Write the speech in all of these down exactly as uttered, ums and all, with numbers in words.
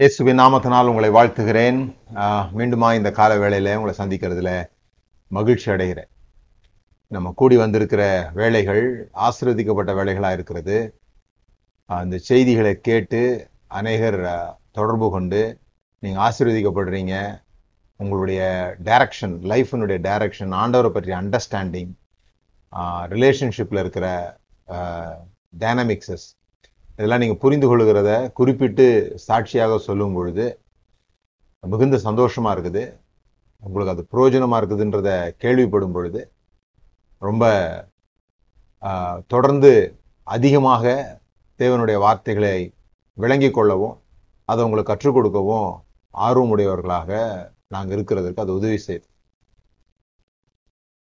இயேசுவின் நாமத்தினால் உங்களை வாழ்த்துகிறேன். மீண்டுமா இந்த கால வேளையில் உங்களை சந்திக்கிறதுல மகிழ்ச்சி அடைகிறேன். நம்ம கூடி வந்திருக்கிற வேலைகள் ஆசீர்வதிக்கப்பட்ட வேலைகளாக இருக்கிறது. அந்த செய்திகளை கேட்டு அநேகர் தொடர்பு கொண்டு நீங்கள் ஆசீர்வதிக்கப்படுறீங்க. உங்களுடைய டைரக்ஷன், லைஃபினுடைய டைரக்ஷன், ஆண்டவரை பற்றிய அண்டர்ஸ்டாண்டிங், ரிலேஷன்ஷிப்பில் இருக்கிற டைனமிக்ஸஸ், இதெல்லாம் நீங்கள் புரிந்து கொள்கிறத குறிப்பிட்டு சாட்சியாக சொல்லும் பொழுது மிகுந்த சந்தோஷமாக இருக்குது. உங்களுக்கு அது பிரயோஜனமாக இருக்குதுன்றத கேள்விப்படும் பொழுது ரொம்ப தொடர்ந்து அதிகமாக தேவனுடைய வார்த்தைகளை விளங்கி கொள்ளவும் அதை உங்களுக்கு கற்றுக் கொடுக்கவும் ஆர்வமுடையவர்களாக நாங்கள் இருக்கிறதற்கு அது உதவி செய்யுது.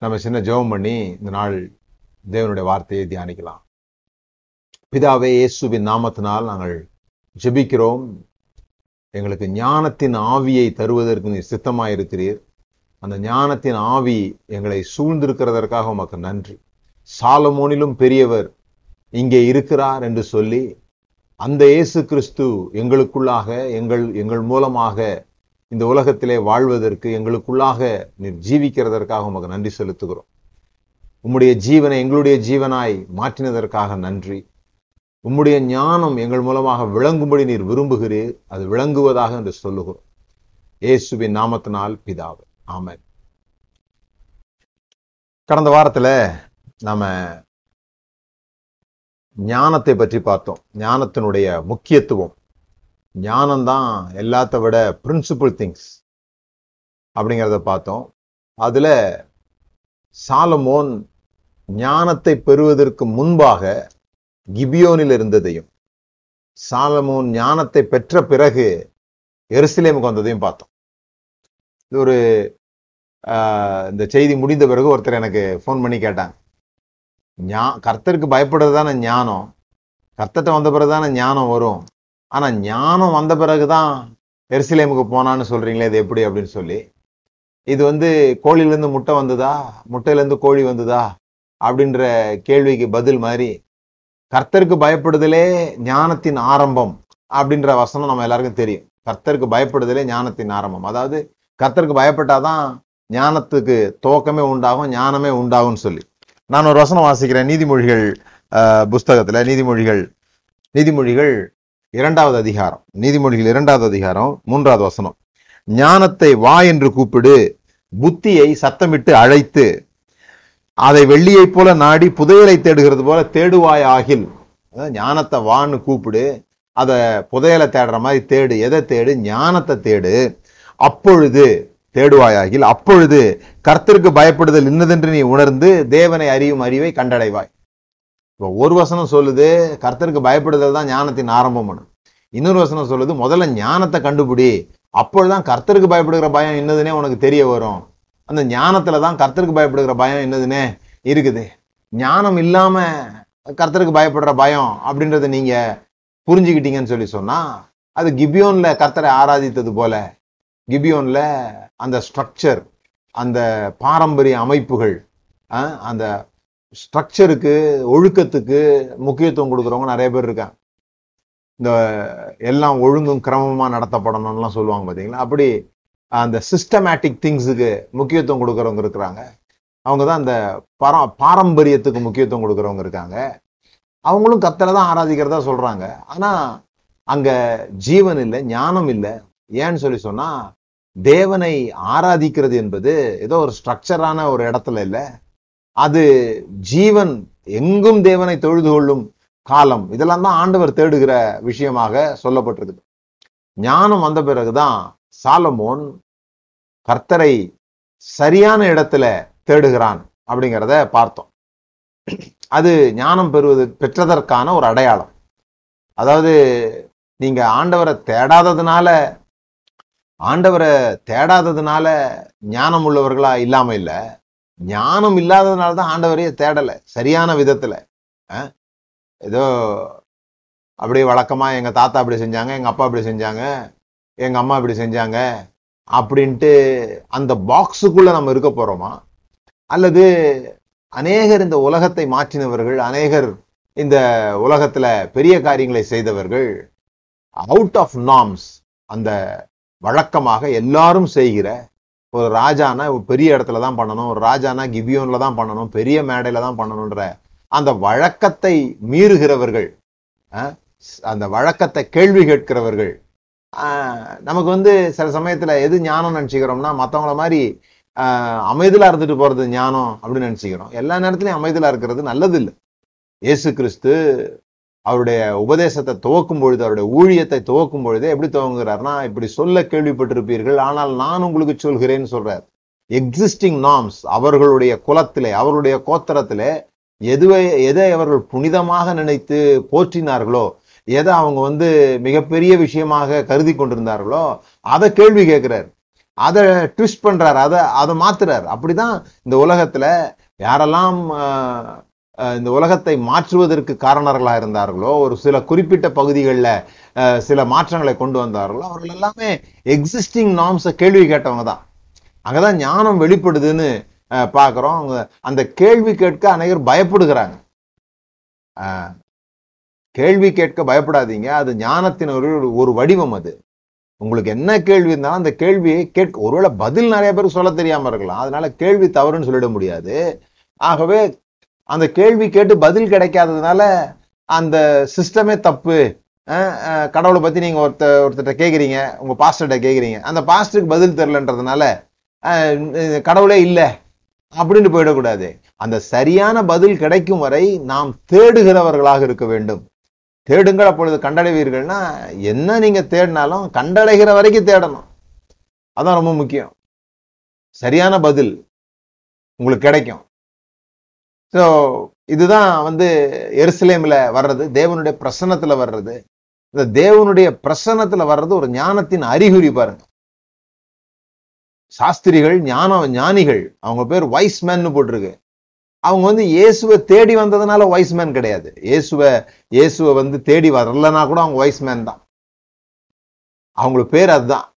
நம்ம சின்ன ஜெபம் பண்ணி இந்த நாள் தேவனுடைய வார்த்தையை தியானிக்கலாம். பிதாவே, இயேசுவின் நாமத்தினால் நாங்கள் ஜெபிக்கிறோம். எங்களுக்கு ஞானத்தின் ஆவியை தருவதற்கு நீ சித்தமாயிருக்கிறீர். அந்த ஞானத்தின் ஆவி எங்களை சூழ்ந்திருக்கிறதற்காக உமக்கு நன்றி. சாலமோனிலும் பெரியவர் இங்கே இருக்கிறார் என்று சொல்லி அந்த இயேசு கிறிஸ்து எங்களுக்குள்ளாக, எங்கள் எங்கள் மூலமாக இந்த உலகத்திலே வாழ்வதற்கு, எங்களுக்குள்ளாக நீர் ஜீவிக்கிறதற்காக உமக்கு நன்றி செலுத்துகிறோம். உம்முடைய ஜீவனை எங்களுடைய ஜீவனாய் மாற்றினதற்காக நன்றி. உம்முடைய ஞானம் எங்கள் மூலமாக விளங்கும்படி நீர் விரும்புகிறீர். அது விளங்குவதாக என்று சொல்லுகிறோம். இயேசுவின் நாமத்தினால் பிதாவே, ஆமென். கடந்த வாரத்தில் நாம ஞானத்தை பற்றி பார்த்தோம். ஞானத்தினுடைய முக்கியத்துவம், ஞானம்தான் எல்லாத்த விட பிரின்சிபிள் திங்ஸ் அப்படிங்கிறத பார்த்தோம். அதுல சாலமோன் ஞானத்தை பெறுவதற்கு முன்பாக கிபியோனில் இருந்ததையும், சாலமோன் ஞானத்தை பெற்ற பிறகு எருசலேமுக்கு வந்ததையும் பார்த்தோம். இது ஒரு இந்த செய்தி முடிந்த பிறகு ஒருத்தர் எனக்கு ஃபோன் பண்ணி கேட்டாங்க, ஞா கர்த்தருக்கு பயப்படுறது தானே ஞானம், கர்த்தட்ட வந்த பிறகு தானே ஞானம் வரும், ஆனால் ஞானம் வந்த பிறகு தான் எருசலேமுக்கு போனான்னு சொல்கிறீங்களே, இது எப்படி அப்படின்னு சொல்லி, இது வந்து கோழிலேருந்து முட்டை வந்ததா, முட்டையிலேருந்து கோழி வந்ததா அப்படின்ற கேள்விக்கு பதில் மாதிரி கர்த்தருக்கு பயப்படுதலே ஞானத்தின் ஆரம்பம் அப்படின்ற வசனம் நம்ம எல்லாருக்கும் தெரியும். கர்த்தருக்கு பயப்படுதலே ஞானத்தின் ஆரம்பம். அதாவது கர்த்தருக்கு பயப்பட்டாதான் ஞானத்துக்கு துவக்கமே உண்டாகும், ஞானமே உண்டாகும்னு சொல்லி நான் ஒரு வசனம் வாசிக்கிறேன். நீதிமொழிகள் புஸ்தகத்தில், நீதிமொழிகள் நீதிமொழிகள் இரண்டாவது அதிகாரம், நீதிமொழிகள் இரண்டாவது அதிகாரம் மூன்றாவது வசனம். ஞானத்தை வா என்று கூப்பிடு, புத்தியை சத்தமிட்டு அழைத்து, அதை வெள்ளியை போல நாடி புதையலை தேடுகிறது போல தேடுவாய் ஆகில். ஞானத்தை வான்னு கூப்பிடு, அதை புதையலை தேடுற மாதிரி தேடு. எதை தேடு? ஞானத்தை தேடு. அப்பொழுது தேடுவாய் ஆகில், அப்பொழுது கர்த்தருக்கு பயப்படுதல் இன்னதென்று நீ உணர்ந்து தேவனை அறியும் அறிவை கண்டடைவாய். இப்போ ஒரு வசனம் சொல்லுது கர்த்தருக்கு பயப்படுதல் தான் ஞானத்தின் ஆரம்பம். இன்னொரு வசனம் சொல்லுது முதல்ல ஞானத்தை கண்டுபிடி, அப்பொழுதுதான் கர்த்தருக்கு பயப்படுகிற பயம் என்னதுன்னே உனக்கு தெரிய வரும். அந்த ஞானத்துல தான் கர்த்தருக்கு பயப்படுகிற பயம் என்னதுன்னே இருக்குது. ஞானம் இல்லாம கர்த்தருக்கு பயப்படுற பயம் அப்படின்றத நீங்க புரிஞ்சுக்கிட்டீங்கன்னு சொல்லி சொன்னா, அது கிபியோன்ல கர்த்தரை ஆராதித்தது போல. கிபியோன்ல அந்த ஸ்ட்ரக்சர், அந்த பாரம்பரிய அமைப்புகள், அந்த ஸ்ட்ரக்சருக்கு ஒழுக்கத்துக்கு முக்கியத்துவம் கொடுக்குறவங்க நிறைய பேர் இருக்காங்க. இந்த எல்லாம் ஒழுங்கும் கிரமமாக நடத்தப்படணும்லாம் சொல்லுவாங்க பார்த்தீங்களா. அப்படி அந்த சிஸ்டமேட்டிக் திங்ஸுக்கு முக்கியத்துவம் கொடுக்குறவங்க இருக்கிறாங்க. அவங்க தான் அந்த பர பாரம்பரியத்துக்கு முக்கியத்துவம் கொடுக்குறவங்க இருக்காங்க. அவங்களும் கர்த்தரை தான் ஆராதிக்கிறதா சொல்கிறாங்க. ஆனால் அங்கே ஜீவன் இல்லை, ஞானம் இல்லை. ஏன்னு சொல்லி சொன்னால், தேவனை ஆராதிக்கிறது என்பது ஏதோ ஒரு ஸ்ட்ரக்சரான ஒரு இடத்துல இல்லை, அது ஜீவன் எங்கும் தேவனை தொழுது கொள்ளும் காலம். இதெல்லாம் தான் ஆண்டவர் தேடுகிற விஷயமாக சொல்லப்பட்டிருக்கு. ஞானம் வந்த பிறகுதான் சாலமோன் கர்த்தரை சரியான இடத்துல தேடுகிறான் அப்படிங்கிறத பார்த்தோம். அது ஞானம் பெறுவது பெற்றதற்கான ஒரு அடையாளம். அதாவது நீங்க ஆண்டவரை தேடாததுனால ஆண்டவரை தேடாததுனால ஞானம் உள்ளவர்களா இல்லாம இல்லை, ஞானம் இல்லாததுனால தான் ஆண்டவரையே தேடலை சரியான விதத்துல. ஏதோ அப்படியே வழக்கமாக எங்கள் தாத்தா அப்படி செஞ்சாங்க, எங்கள் அப்பா அப்படி செஞ்சாங்க, எங்கள் அம்மா இப்படி செஞ்சாங்க அப்படின்ட்டு அந்த பாக்ஸுக்குள்ளே நம்ம இருக்க போகிறோமா? அல்லது அநேகர் இந்த உலகத்தை மாற்றினவர்கள், அநேகர் இந்த உலகத்தில் பெரிய காரியங்களை செய்தவர்கள் அவுட் ஆஃப் நார்ம்ஸ், அந்த வழக்கமாக எல்லாரும் செய்கிற, ஒரு ராஜானா பெரிய இடத்துல தான் பண்ணணும், ஒரு ராஜானா கிபியோன்ல தான் பண்ணணும், பெரிய மேடையில தான் பண்ணணும்ன்ற அந்த வழக்கத்தை மீறுகிறவர்கள், அந்த வழக்கத்தை கேள்வி கேட்கிறவர்கள். நமக்கு வந்து சில சமயத்துல எது ஞானம் நினைச்சுக்கிறோம்னா, மற்றவங்கள மாதிரி ஆஹ் அமைதிலா இருந்துட்டு போறது ஞானம் அப்படின்னு நினைச்சுக்கிறோம். எல்லா நேரத்திலையும் அமைதிலா இருக்கிறது நல்லது இல்லை. இயேசு கிறிஸ்து அவருடைய உபதேசத்தை துவக்கும் பொழுது, அவருடைய ஊழியத்தை துவக்கும் பொழுதே எப்படி துவங்குகிறார்னா, இப்படி சொல்ல கேள்விப்பட்டிருப்பீர்கள், ஆனால் நான் உங்களுக்கு சொல்கிறேன்னு சொல்றார். எக்ஸிஸ்டிங் நார்ம்ஸ், அவர்களுடைய குலத்திலே அவருடைய கோத்திரத்திலே எதுவை எதை அவர்கள் புனிதமாக நினைத்து போற்றினார்களோ, எதை அவங்க வந்து மிகப்பெரிய விஷயமாக கருதி கொண்டிருந்தார்களோ, அதை கேள்வி கேட்கிறார், அதை ட்விஸ்ட் பண்றார், அதை அதை மாத்துறார். அப்படிதான் இந்த உலகத்துல யாரெல்லாம் இந்த உலகத்தை மாற்றுவதற்கு காரணர்களாக இருந்தார்களோ, ஒரு சில குறிப்பிட்ட பகுதிகளில் சில மாற்றங்களை கொண்டு வந்தார்களோ, அவர்கள் எல்லாமே எக்ஸிஸ்டிங் நார்ம்ஸை கேள்வி கேட்டவங்க தான். அங்கே தான் ஞானம் வெளிப்படுதுன்னு பார்க்குறோம். அவங்க அந்த கேள்வி கேட்க அநேகர் பயப்படுகிறாங்க. கேள்வி கேட்க பயப்படாதீங்க, அது ஞானத்தின் ஒரு ஒரு வடிவம். அது உங்களுக்கு என்ன கேள்வி இருந்தாலும் அந்த கேள்வியை கேட்க, ஒருவேளை பதில் நிறைய பேருக்கு சொல்ல தெரியாமல் இருக்கலாம், அதனால கேள்வி தவறுன்னு சொல்லிட முடியாது. ஆகவே அந்த கேள்வி கேட்டு பதில் கிடைக்காததுனால அந்த சிஸ்டமே தப்பு. கடவுளை பற்றி நீங்கள் ஒருத்த ஒருத்தர்கிட்ட கேட்குறீங்க, உங்கள் பாஸ்டர்கிட்ட கேட்குறீங்க, அந்த பாஸ்டருக்கு பதில் தெரிலன்றதுனால கடவுளே இல்லை அப்படின்னு போயிடக்கூடாது. அந்த சரியான பதில் கிடைக்கும் வரை நாம் தேடுகிறவர்களாக இருக்க வேண்டும். தேடுங்கள் அப்பொழுது கண்டடைவீர்கள்னா, என்ன நீங்கள் தேடினாலும் கண்டடைகிற வரைக்கும் தேடணும், அதான் ரொம்ப முக்கியம். சரியான பதில் உங்களுக்கு கிடைக்கும். ஸோ இதுதான் வந்து எருசலேமில் வர்றது, தேவனுடைய பிரசன்னத்தில் வர்றது. இந்த தேவனுடைய பிரசன்னத்தில் வர்றது ஒரு ஞானத்தின் அறிகுறி. பாருங்க, சாஸ்திரிகள் ஞான ஞானிகள், அவங்க பேர் வைஸ்மேன்னு போட்டிருக்கு. அவங்க வந்து இயேசுவை தேடி வந்ததுனால வைஸ்மேன் கிடையாது. இயேசுவை இயேசுவை வந்து தேடி வரலன்னா கூட அவங்க வைஸ்மேன் தான், அவங்களுக்கு பேர் அதுதான்.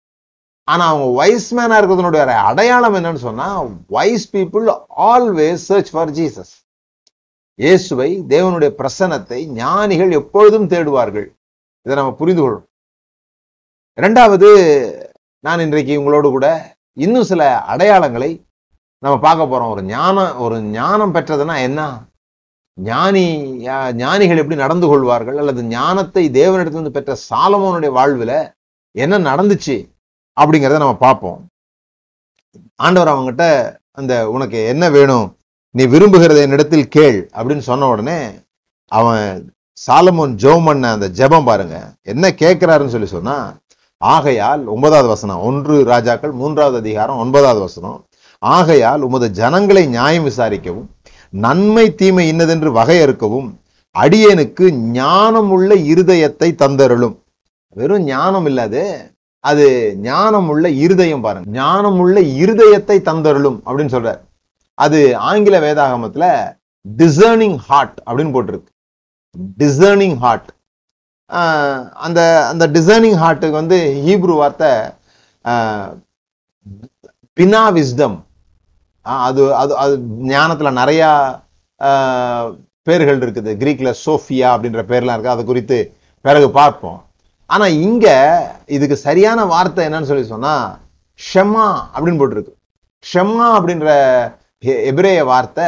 ஆனால் அவங்க வைஸ்மேனாக இருக்கிறதுனுடைய அடையாளம் என்னன்னு சொன்னால், wise people always search for Jesus. இயேசுவை, தேவனுடைய பிரசன்னத்தை ஞானிகள் எப்பொழுதும் தேடுவார்கள். இதை நம்ம புரிந்து கொள்ளும். இரண்டாவது, நான் இன்றைக்கு உங்களோடு கூட இன்னும் சில அடையாளங்களை நம்ம பார்க்க போகிறோம். ஒரு ஞானம் ஒரு ஞானம் பெற்றதுன்னா என்ன, ஞானி ஞானிகள் எப்படி நடந்து கொள்வார்கள், அல்லது ஞானத்தை தேவனிடத்திலிருந்து பெற்ற சாலமோனுடைய வாழ்வில் என்ன நடந்துச்சு அப்படிங்கிறத நம்ம பார்ப்போம். ஆண்டவர் அவங்ககிட்ட அந்த உனக்கு என்ன வேணும், நீ விரும்புகிறத என்னிடத்தில் கேள் அப்படின்னு சொன்ன உடனே அவன் சாலமோன் ஜெபம் பண்ண அந்த ஜெபம் பாருங்க, என்ன கேட்கிறாருன்னு சொல்லி சொன்னா, ஆகையால் ஒன்பதாவது வசனம், ஒன்று ராஜாக்கள் மூன்றாவது அதிகாரம் ஒன்பதாவது வசனம், ஆகையால் உமது ஜனங்களை நியாயம் விசாரிக்கவும் நன்மை தீமை இன்னதென்று வகையறுக்கவும் அடியனுக்கு ஞானம் உள்ள இருதயத்தை தந்தருளும். வெறும் ஞானம் இல்லாது அது ஞானம் உள்ள இருதயம். பாருங்க, ஞானம் உள்ள இருதயத்தை தந்தருளும் அப்படின்னு சொல்றாரு. அது ஆங்கில வேதாகமத்துல டிசர்னிங் ஹார்ட் அப்படின்னு போட்டிருக்கு. டிசர்னிங் ஹார்ட், அந்த அந்த டிசர்னிங் ஹார்ட்டுக்கு வந்து ஹீப்ரு வார்த்தை பினா விஸ்டம். அது அது அது ஞானத்துல நிறைய பேர்கள் இருக்குது. கிரீக்ல சோஃபியா அப்படின்ற பேர்லாம் இருக்கு, அது குறித்து பிறகு பார்ப்போம். ஆனா இங்க இதுக்கு சரியான வார்த்தை என்னன்னு சொல்லி சொன்னா ஷெமா அப்படின்னு போட்டிருக்கு. ஷெமா அப்படின்ற எபிரேய வார்த்தை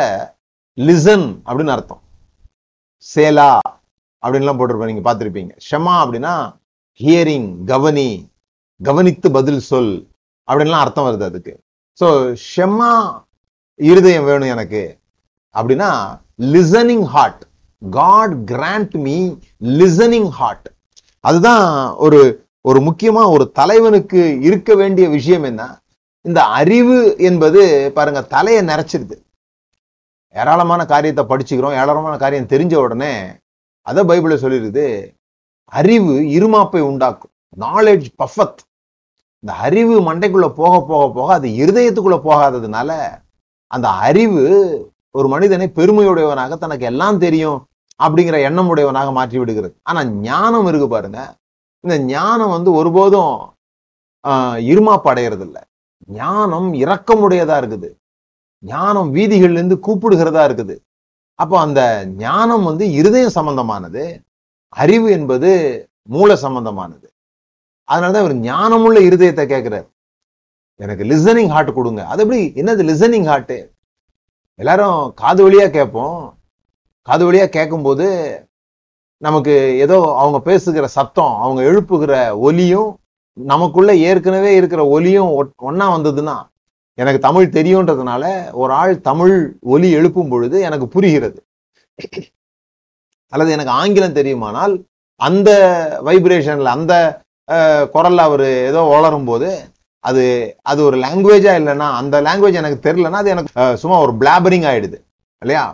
லிசன் அப்படின்னு அர்த்தம். சேலா அப்படின்லாம் போட்டிருப்போம், நீங்க பார்த்துருப்பீங்க. ஷெமா அப்படின்னா ஹியரிங், கவனி, கவனித்து பதில் சொல் அப்படின்லாம் அர்த்தம் வருது அதுக்கு. ஸோ ஷெமா இருதயம் வேணும் எனக்கு அப்படின்னா listening heart. God grant me listening heart. அதுதான் ஒரு ஒரு முக்கியமா ஒரு தலைவனுக்கு இருக்க வேண்டிய விஷயம். என்ன இந்த அறிவு என்பது பாருங்க, தலையை நிறைச்சிருது. ஏராளமான காரியத்தை படிச்சுக்கிறோம், ஏராளமான காரியம் தெரிஞ்ச உடனே அதை பைபிளை சொல்லிடுது. அறிவு இருமாப்பை உண்டாக்கும், நாலேஜ் பஃபத். இந்த அறிவு மண்டைக்குள்ள போக போக போக அது இருதயத்துக்குள்ள போகாததுனால அந்த அறிவு ஒரு மனிதனை பெருமையுடையவனாக, தனக்கு எல்லாம் தெரியும் அப்படிங்கிற எண்ணம் உடையவனாக மாற்றி விடுகிறது. ஆனா ஞானம் இருக்கு பாருங்க, இந்த ஞானம் வந்து ஒருபோதும் ஆஹ் இருமாப்பு அடைகிறது இல்லை. ஞானம் இரக்கமுடையதா இருக்குது, ஞானம் வீதிகள்ல இருந்து கூப்பிடுகிறதா இருக்குது. அப்போ அந்த ஞானம் வந்து இருதயம் சம்பந்தமானது, அறிவு என்பது மூளை சம்பந்தமானது. அதனாலதான் இவர் ஞானமுள்ள இருதயத்தை கேட்கிறார். எனக்கு லிசனிங் ஹார்ட் கொடுங்க. அது எப்படி என்னது லிசனிங் ஹார்ட்டு? எல்லாரும் காது வழியா கேட்போம். காது வழியா கேட்கும்போது நமக்கு ஏதோ அவங்க பேசுகிற சத்தம், அவங்க எழுப்புகிற ஒலியும் நமக்குள்ள ஏற்கனவே இருக்கிற ஒலியும் ஒன்னா வந்ததுன்னா, எனக்கு தமிழ் தெரியும்ன்றதுனால ஒரு ஆள் தமிழ் ஒலி எழுப்பும் பொழுது எனக்கு புரிகிறது. அல்லது எனக்கு ஆங்கிலம் தெரியுமானால் அந்த வைப்ரேஷன்ல அந்த குரல்ல அவர் ஏதோ வளரும் போது அது அது ஒரு லாங்குவேஜா இல்லைன்னா, அந்த லாங்குவேஜ் எனக்கு தெரியலன்னா அது எனக்கு சும்மா ஒரு பிளாபரிங் ஆயிடுது இல்லையா,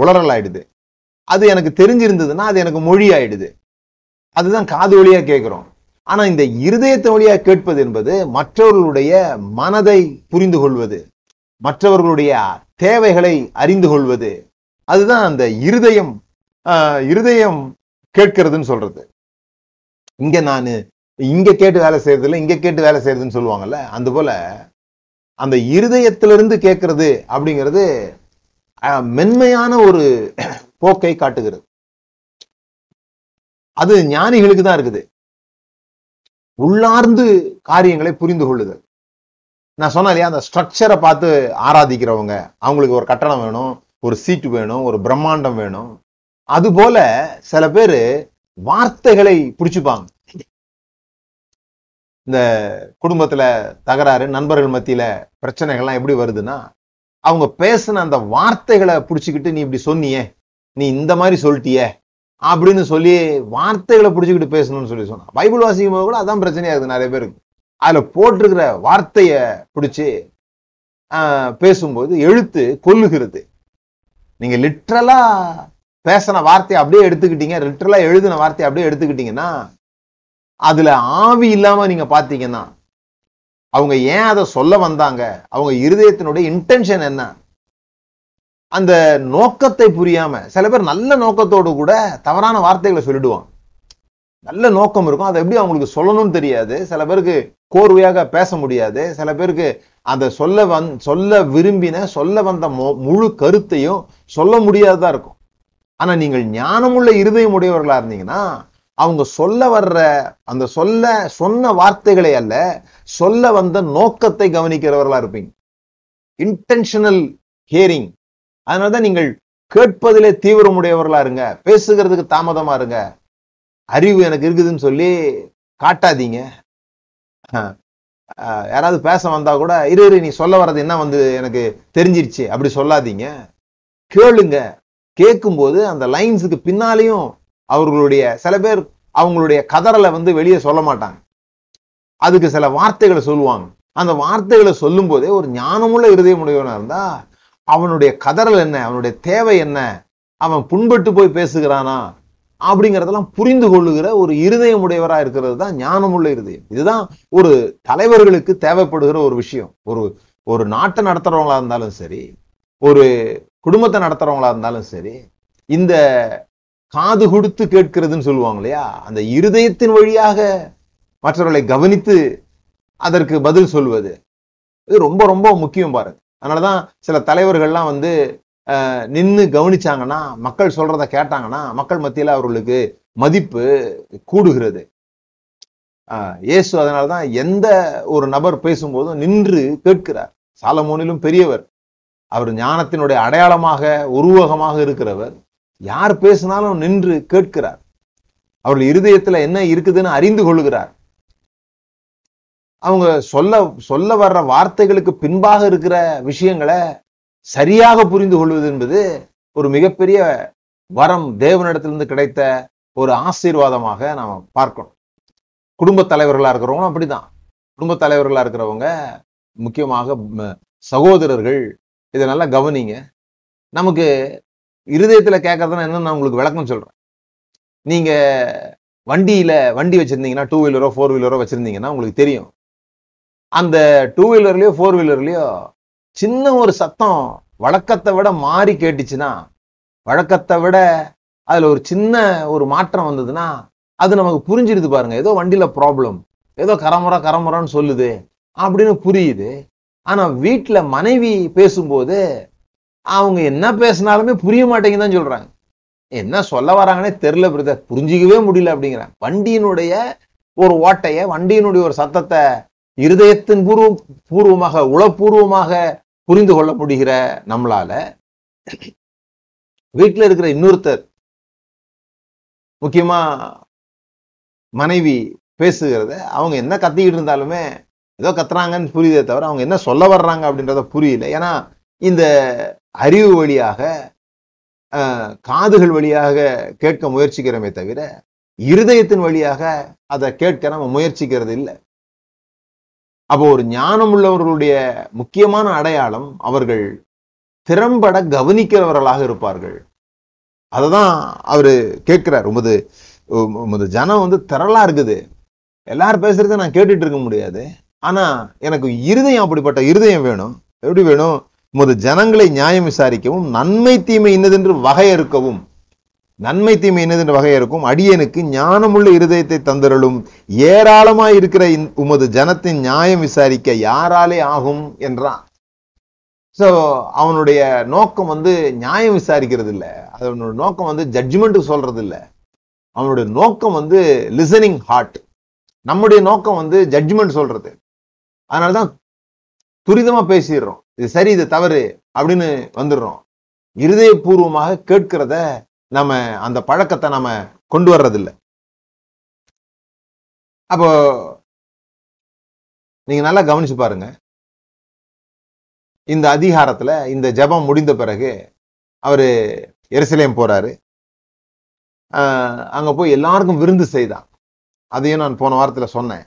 உளறல் ஆயிடுது. அது எனக்கு தெரிஞ்சிருந்ததுன்னா அது எனக்கு மொழி ஆயிடுது. அதுதான் காது வழியா கேட்கிறோம். ஆனா இந்த இருதயத்த வழியா கேட்பது என்பது மற்றவர்களுடைய மனதை புரிந்து கொள்வது, மற்றவர்களுடைய தேவைகளை அறிந்து கொள்வது. அதுதான் அந்த இருதயம் இருதயம் கேட்கிறதுன்னு சொல்றது. இங்க நானு இங்க கேட்டு வேலை செய்யறது இல்லை, இங்க கேட்டு வேலை செய்யறதுன்னு சொல்லுவாங்கல்ல, அந்த போல அந்த இருதயத்திலிருந்து கேட்கறது அப்படிங்கிறது மென்மையான ஒரு போக்கை காட்டுகிறது. அது ஞானிகளுக்கு தான் இருக்குது, உள்ளார்ந்து காரியங்களை புரிந்து கொள்ளுதல். நான் சொன்ன இல்லையா, அந்த ஸ்ட்ரக்சரை பார்த்து ஆராதிக்கிறவங்க, அவங்களுக்கு ஒரு கட்டணம் வேணும், ஒரு சீட்டு வேணும், ஒரு பிரம்மாண்டம் வேணும். அது போல சில பேரு வார்த்தைகளை பிடிச்சுப்பாங்க. இந்த குடும்பத்துல தகராறு, நண்பர்கள் மத்தியில பிரச்சனைகள்லாம் எப்படி வருதுன்னா, அவங்க பேசின அந்த வார்த்தைகளை பிடிச்சுக்கிட்டு, நீ இப்படி சொன்னியே, நீ இந்த மாதிரி சொல்லிட்டியே அப்படின்னு சொல்லி வார்த்தைகளை பிடிச்சுக்கிட்டு பேசணும்னு சொல்லி சொன்னா. பைபிள் வாசிக்கும் போது கூட அதான் பிரச்சனையா இருக்குது நிறைய பேருக்கு. அதுல போட்டிருக்கிற வார்த்தைய பிடிச்சி ஆஹ் பேசும்போது எழுத்து கொல்லுகிறது. நீங்க லிட்ரலா பேசின வார்த்தையை அப்படியே எடுத்துக்கிட்டீங்க, லிட்ரலா எழுதின வார்த்தையை அப்படியே எடுத்துக்கிட்டீங்கன்னா, அதுல ஆவி இல்லாம நீங்க பாத்தீங்கன்னா, அவங்க ஏன் அதை சொல்ல வந்தாங்க, அவங்க இருதயத்தினுடைய இன்டென்ஷன் என்ன, அந்த நோக்கத்தை புரியாம சில பேர் நல்ல நோக்கத்தோடு கூட தவறான வார்த்தைகளை சொல்லிடுவாங்க. நல்ல நோக்கம் இருக்கும், அதை எப்படி அவங்களுக்கு சொல்லணும்னு தெரியாது. சில பேருக்கு கோர்வையாக பேச முடியாது. சில பேருக்கு அதை சொல்ல வந் சொல்ல விரும்பின சொல்ல வந்த முழு கருத்தையும் சொல்ல முடியாததா இருக்கும். ஆனா நீங்கள் ஞானமுள்ள இருதயம் உடையவர்களா இருந்தீங்கன்னா, அவங்க சொல்ல வர்ற அந்த சொல்ல சொன்ன வார்த்தைகளை அல்ல, சொல்ல வந்த நோக்கத்தை கவனிக்கிறவர்களா இருப்பீங்க. Intentional hearing. அதனாலதான் நீங்கள் கேட்பதிலே தீவிரமுடையவர்களா இருங்க, பேசுகிறதுக்கு தாமதமா இருங்க. அறிவு எனக்கு இருக்குதுன்னு சொல்லி காட்டாதீங்க. யாராவது பேச வந்தா கூட, இரு இரு நீ சொல்ல வர்றது என்ன வந்து எனக்கு தெரிஞ்சிருச்சு அப்படி சொல்லாதீங்க. கேளுங்க. கேட்கும்போது அந்த லைன்ஸுக்கு பின்னாலேயும் அவர்களுடைய சில பேர் அவங்களுடைய கதறலை வந்து வெளியே சொல்ல மாட்டாங்க, அதுக்கு சில வார்த்தைகளை சொல்லுவாங்க. அந்த வார்த்தைகளை சொல்லும் போதே ஒரு ஞானமுள்ள இருதயமுடையவனா இருந்தா, அவனுடைய கதறல் என்ன, அவனுடைய தேவை என்ன, அவன் புண்பட்டு போய் பேசுகிறானா அப்படிங்கிறதெல்லாம் புரிந்து கொள்ளுகிற ஒரு இருதயம் உடையவரா இருக்கிறது தான் ஞானமுள்ள இருதயம். இதுதான் ஒரு தலைவர்களுக்கு தேவைப்படுகிற ஒரு விஷயம். ஒரு ஒரு நாட்டை நடத்துறவங்களா இருந்தாலும் சரி, ஒரு குடும்பத்தை நடத்துறவங்களா இருந்தாலும் சரி, இந்த காது கொடுத்து கேட்கிறதுன்னு சொல்லுவாங்க இல்லையா, அந்த இருதயத்தின் வழியாக மற்றவர்களை கவனித்து அதற்கு பதில் சொல்வது இது ரொம்ப ரொம்ப முக்கியம் பாருங்க. அதனாலதான் சில தலைவர்கள்லாம் வந்து அஹ் நின்று கவனிச்சாங்கன்னா, மக்கள் சொல்றதை கேட்டாங்கன்னா, மக்கள் மத்தியில அவர்களுக்கு மதிப்பு கூடுகிறது. ஆஹ் இயேசு அதனாலதான் எந்த ஒரு நபர் பேசும்போதும் நின்று கேட்கிறார். சாலமோனிலும் பெரியவர், அவர் ஞானத்தினுடைய அடையாளமாக உருவகமாக இருக்கிறவர். யார் பேசினாலும் நின்று கேட்கிறார். அவர்கள் இருதயத்துல என்ன இருக்குதுன்னு அறிந்து கொள்கிறார். அவங்க சொல்ல சொல்ல வர்ற வார்த்தைகளுக்கு பின்பாக இருக்கிற விஷயங்களை சரியாக புரிந்து கொள்வது என்பது ஒரு மிகப்பெரிய வரம், தேவனிடத்திலிருந்து கிடைத்த ஒரு ஆசீர்வாதமாக நாம் பார்க்கணும். குடும்ப தலைவர்களா இருக்கிறவங்க அப்படிதான். குடும்ப தலைவர்களா இருக்கிறவங்க, முக்கியமாக சகோதரர்கள், இதை நல்லா கவனிங்க. நமக்கு இருதயத்துல கேட்கறதுன்னா என்னன்னு நான் உங்களுக்கு விளக்கம் சொல்றேன். நீங்க வண்டியில வண்டி வச்சிருந்தீங்கன்னா, டூ வீலரோ ஃபோர் வீலரோ வச்சிருந்தீங்கன்னா உங்களுக்கு தெரியும், அந்த டூ வீலர்லயோ ஃபோர் வீலர்லயோ சின்ன ஒரு சத்தம் வழக்கத்தை விட மாறி கேட்டுச்சுன்னா, வழக்கத்தை விட அதுல ஒரு சின்ன ஒரு மாற்றம் வந்ததுன்னா, அது நமக்கு புரிஞ்சிருது பாருங்க. ஏதோ வண்டியில ப்ராப்ளம், ஏதோ கரமுறை கரமுறைன்னு சொல்லுது அப்படின்னு புரியுது. ஆனா வீட்டுல மனைவி பேசும்போது அவங்க என்ன பேசினாலுமே புரிய மாட்டேங்குதுன்னு சொல்றாங்க. என்ன சொல்ல வராங்கன்னே தெரியல பிரதர், புரிஞ்சிக்கவே முடியல அப்படிங்கிறாங்க. வண்டியினுடைய ஒரு ஓட்டையை, வண்டியினுடைய ஒரு சத்தத்தை இருதயத்தின் பூர்வ பூர்வமாக உளப்பூர்வமாக புரிந்து கொள்ள முடிகிற நம்மளால வீட்டில் இருக்கிற இன்னொருத்தர், முக்கியமா மனைவி பேசுகிறத அவங்க என்ன கத்திக்கிட்டு இருந்தாலுமே ஏதோ கத்துறாங்கன்னு புரியுதே தவிர அவங்க என்ன சொல்ல வர்றாங்க அப்படின்றத புரியல. ஏன்னா இந்த அறிவு வழியாக காதுகள் வழியாக கேட்க முயற்சிக்கிறோமே தவிர இருதயத்தின் வழியாக அதை கேட்க நம்ம முயற்சிக்கிறது இல்லை. அப்போ ஒரு ஞானம் உள்ளவர்களுடைய முக்கியமான அடையாளம் அவர்கள் திறம்பட கவனிக்கிறவர்களாக இருப்பார்கள். அததான் அவரு கேட்கிறார், உமது உமது ஜனம் வந்து திரளா இருக்குது, எல்லாரும் பேசுறத நான் கேட்டுட்டு இருக்க முடியாது, ஆனா எனக்கு இருதயம், அப்படிப்பட்ட இருதயம் வேணும். எப்படி வேணும்? உமது ஜனங்களை நியாயம் விசாரிக்கவும் நன்மை தீமை இன்னதென்று வகையறுக்கவும், நன்மை தீமை என்னதென்று வகையறுக்கும் அடியனுக்கு ஞானமுள்ள இருதயத்தை தந்தருளும், ஏராளமாய் இருக்கிற உமது ஜனத்தின் நியாயம் விசாரிக்க யாராலே ஆகும் என்றான். ஸோ அவனுடைய நோக்கம் வந்து நியாயம் விசாரிக்கிறது இல்லை, அவனோட நோக்கம் வந்து ஜட்ஜ்மெண்ட்டுக்கு சொல்றது இல்லை, அவனுடைய நோக்கம் வந்து லிசனிங் ஹார்ட். நம்முடைய நோக்கம் வந்து ஜட்ஜ்மெண்ட் சொல்றது. அதனாலதான் துரிதமா பேசிடுறோம், இது சரி இது தவறு அப்படின்னு வந்துடுறோம். இருதயபூர்வமாக கேட்கிறத நம்ம, அந்த பழக்கத்தை நம்ம கொண்டு வர்றதில்லை. அப்போ நீங்க நல்லா கவனிச்சு பாருங்க, இந்த அதிகாரத்துல இந்த ஜெபம் முடிந்த பிறகு அவரு எருசலேம் போறாரு. ஆஹ் அங்க போய் எல்லாருக்கும் விருந்து செய்தான். அதையும் நான் போன வாரத்துல சொன்னேன்.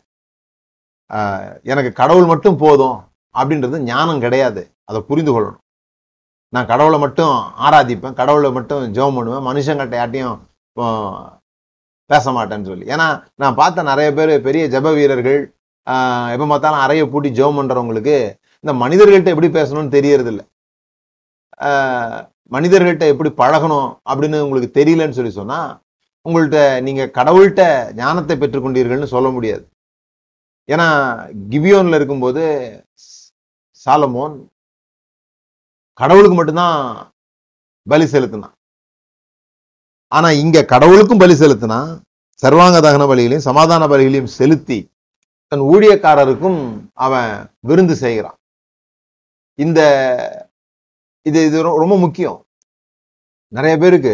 ஆஹ் எனக்கு கடவுள் மட்டும் போதும் அப்படின்றது ஞானம் கிடையாது, அதை புரிந்து கொள்ளணும். நான் கடவுளை மட்டும் ஆராதிப்பேன், கடவுளை மட்டும் ஜெபம் பண்ணுவேன், மனுஷங்கிட்ட யார்ட்டையும் பேச மாட்டேன்னு சொல்லி. ஏன்னா நான் பார்த்த நிறைய பேர் பெரிய ஜெப வீரர்கள், ஆஹ் எப்ப பார்த்தாலும் அறைய பூட்டி ஜெபம் பண்றவங்களுக்கு இந்த மனிதர்கள்ட்ட எப்படி பேசணும்னு தெரியறது இல்லை, மனிதர்கள்ட்ட எப்படி பழகணும் அப்படின்னு உங்களுக்கு தெரியலன்னு சொல்லி சொன்னா உங்கள்கிட்ட நீங்க கடவுள்கிட்ட ஞானத்தை பெற்றுக்கொண்டீர்கள்னு சொல்ல முடியாது. ஏன்னா கிபியோன்ல இருக்கும்போது சாலமோன் கடவுளுக்கு மட்டும்தான் பலி செலுத்தினான். ஆனா இங்க கடவுளுக்கும் பலி செலுத்தினா, சர்வாங்க தகன பலிகளையும் சமாதான பலிகளையும் செலுத்தி தன் ஊழியக்காரருக்கும் அவன் விருந்து செய்கிறான். இந்த இது இது ரொம்ப முக்கியம். நிறைய பேருக்கு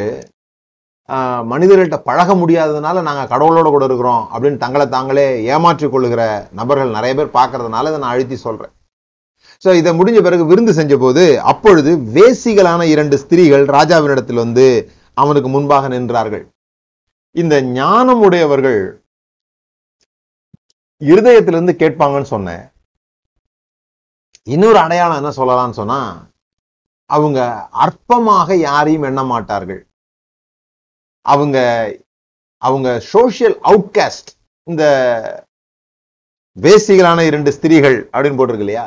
ஆஹ் மனிதர்கள்ட்ட பழக முடியாததுனால நாங்க கடவுளோட கூட இருக்கிறோம் அப்படின்னு தங்களை தாங்களே ஏமாற்றிக் கொள்ளுகிற நபர்கள் நிறைய பேர் பார்க்கறதுனால இதை நான் அழுத்தி சொல்றேன். சோ இதை முடிஞ்ச பிறகு விருந்து செஞ்ச போது, அப்பொழுது வேசிகளான இரண்டு ஸ்திரீகள் ராஜாவினிடத்தில் வந்து அவனுக்கு முன்பாக நின்றார்கள். இந்த ஞானம் உடையவர்கள் இருதயத்திலிருந்து கேட்பாங்கன்னு சொன்னேன். இன்னொரு அடையாளம் என்ன சொல்லலாம்னு சொன்னா, அவங்க அற்பமாக யாரையும் எண்ண மாட்டார்கள். அவங்க அவங்க சோசியல் அவுட்காஸ்ட். இந்த வேசிகளான இரண்டு ஸ்திரீகள் அப்படின்னு போட்டிருக்கு இல்லையா,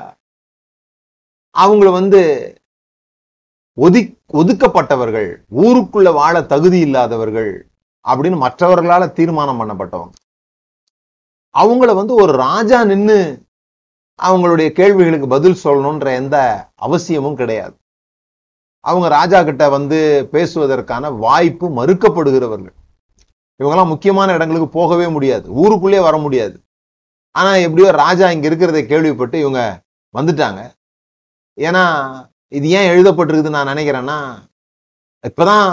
அவங்கள வந்து ஒதுக் ஒதுக்கப்பட்டவர்கள், ஊருக்குள்ள வாழ தகுதி இல்லாதவர்கள் அப்படின்னு மற்றவர்களால தீர்மானம் பண்ணப்பட்டவங்க. அவங்கள வந்து ஒரு ராஜா நின்று அவங்களுடைய கேள்விகளுக்கு பதில் சொல்லணும்ன்ற எந்த அவசியமும் கிடையாது. அவங்க ராஜா கிட்ட வந்து பேசுவதற்கான வாய்ப்பு மறுக்கப்படுகிறவர்கள். இவங்கெல்லாம் முக்கியமான இடங்களுக்கு போகவே முடியாது, ஊருக்குள்ளே வர முடியாது. ஆனா எப்படியோ ராஜா இங்க இருக்கிறத கேள்விப்பட்டு இவங்க வந்துட்டாங்க. ஏன்னா இது ஏன் எழுதப்பட்டிருக்குதுன்னு நான் நினைக்கிறேன்னா, இப்பதான்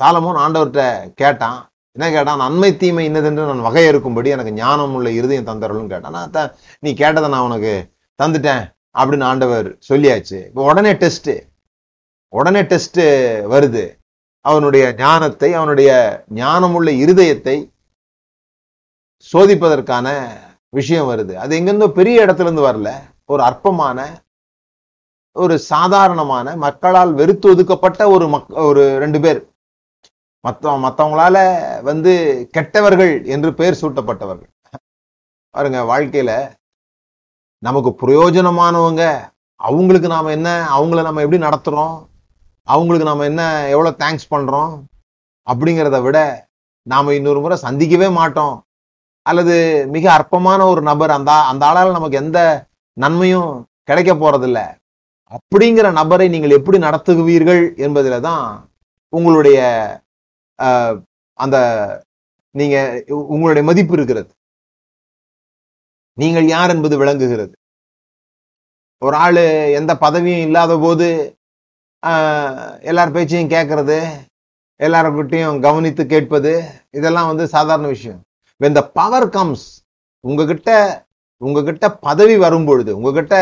சாலமோன் ஆண்டவர்கிட்ட கேட்டான். என்ன கேட்டான்? நன்மை தீமை இன்னதென்று நான் வகையறுக்கும்படி எனக்கு ஞானம் உள்ள இருதயம் தந்தரணும்னு கேட்டான். நான் த நீ கேட்டதை நான் உனக்கு தந்துட்டேன் அப்படின்னு ஆண்டவர் சொல்லியாச்சு. இப்போ உடனே டெஸ்ட்டு உடனே டெஸ்ட்டு வருது. அவனுடைய ஞானத்தை, அவனுடைய ஞானமுள்ள இருதயத்தை சோதிப்பதற்கான விஷயம் வருது. அது எங்கேருந்தோ பெரிய இடத்துல இருந்து வரல, ஒரு அற்பமான, ஒரு சாதாரணமான, மக்களால் வெறுத்து ஒதுக்கப்பட்ட ஒரு மக் ஒரு ரெண்டு பேர், மற்ற மற்றவங்களால வந்து கெட்டவர்கள் என்று பெயர் சூட்டப்பட்டவர்கள். பாருங்க, வாழ்க்கையில நமக்கு பிரயோஜனமானவங்க, அவங்களுக்கு நாம என்ன, அவங்கள நம்ம எப்படி நடத்துறோம், அவங்களுக்கு நாம என்ன எவ்வளவு தேங்க்ஸ் பண்றோம் அப்படிங்கிறத விட நாம இன்னொரு முறை சந்திக்கவே மாட்டோம். அல்லது மிக அற்பமான ஒரு நபர், அந்த அந்த ஆளால் நமக்கு எந்த நன்மையும் கிடைக்க போறதில்லை, அப்படிங்கிற நபரை நீங்கள் எப்படி நடத்துவீர்கள் என்பதில் தான் உங்களுடைய அந்த நீங்க உங்களுடைய மதிப்பு இருக்கிறது. நீங்கள் யார் என்பது விளங்குகிறது. ஒரு ஆள் எந்த பதவியும் இல்லாத போது எல்லார் பேச்சையும் கேட்கறது, எல்லார்கிட்டையும் கவனித்து கேட்பது, இதெல்லாம் வந்து சாதாரண விஷயம். when the power comes, உங்ககிட்ட உங்ககிட்ட பதவி வரும் பொழுது, உங்ககிட்ட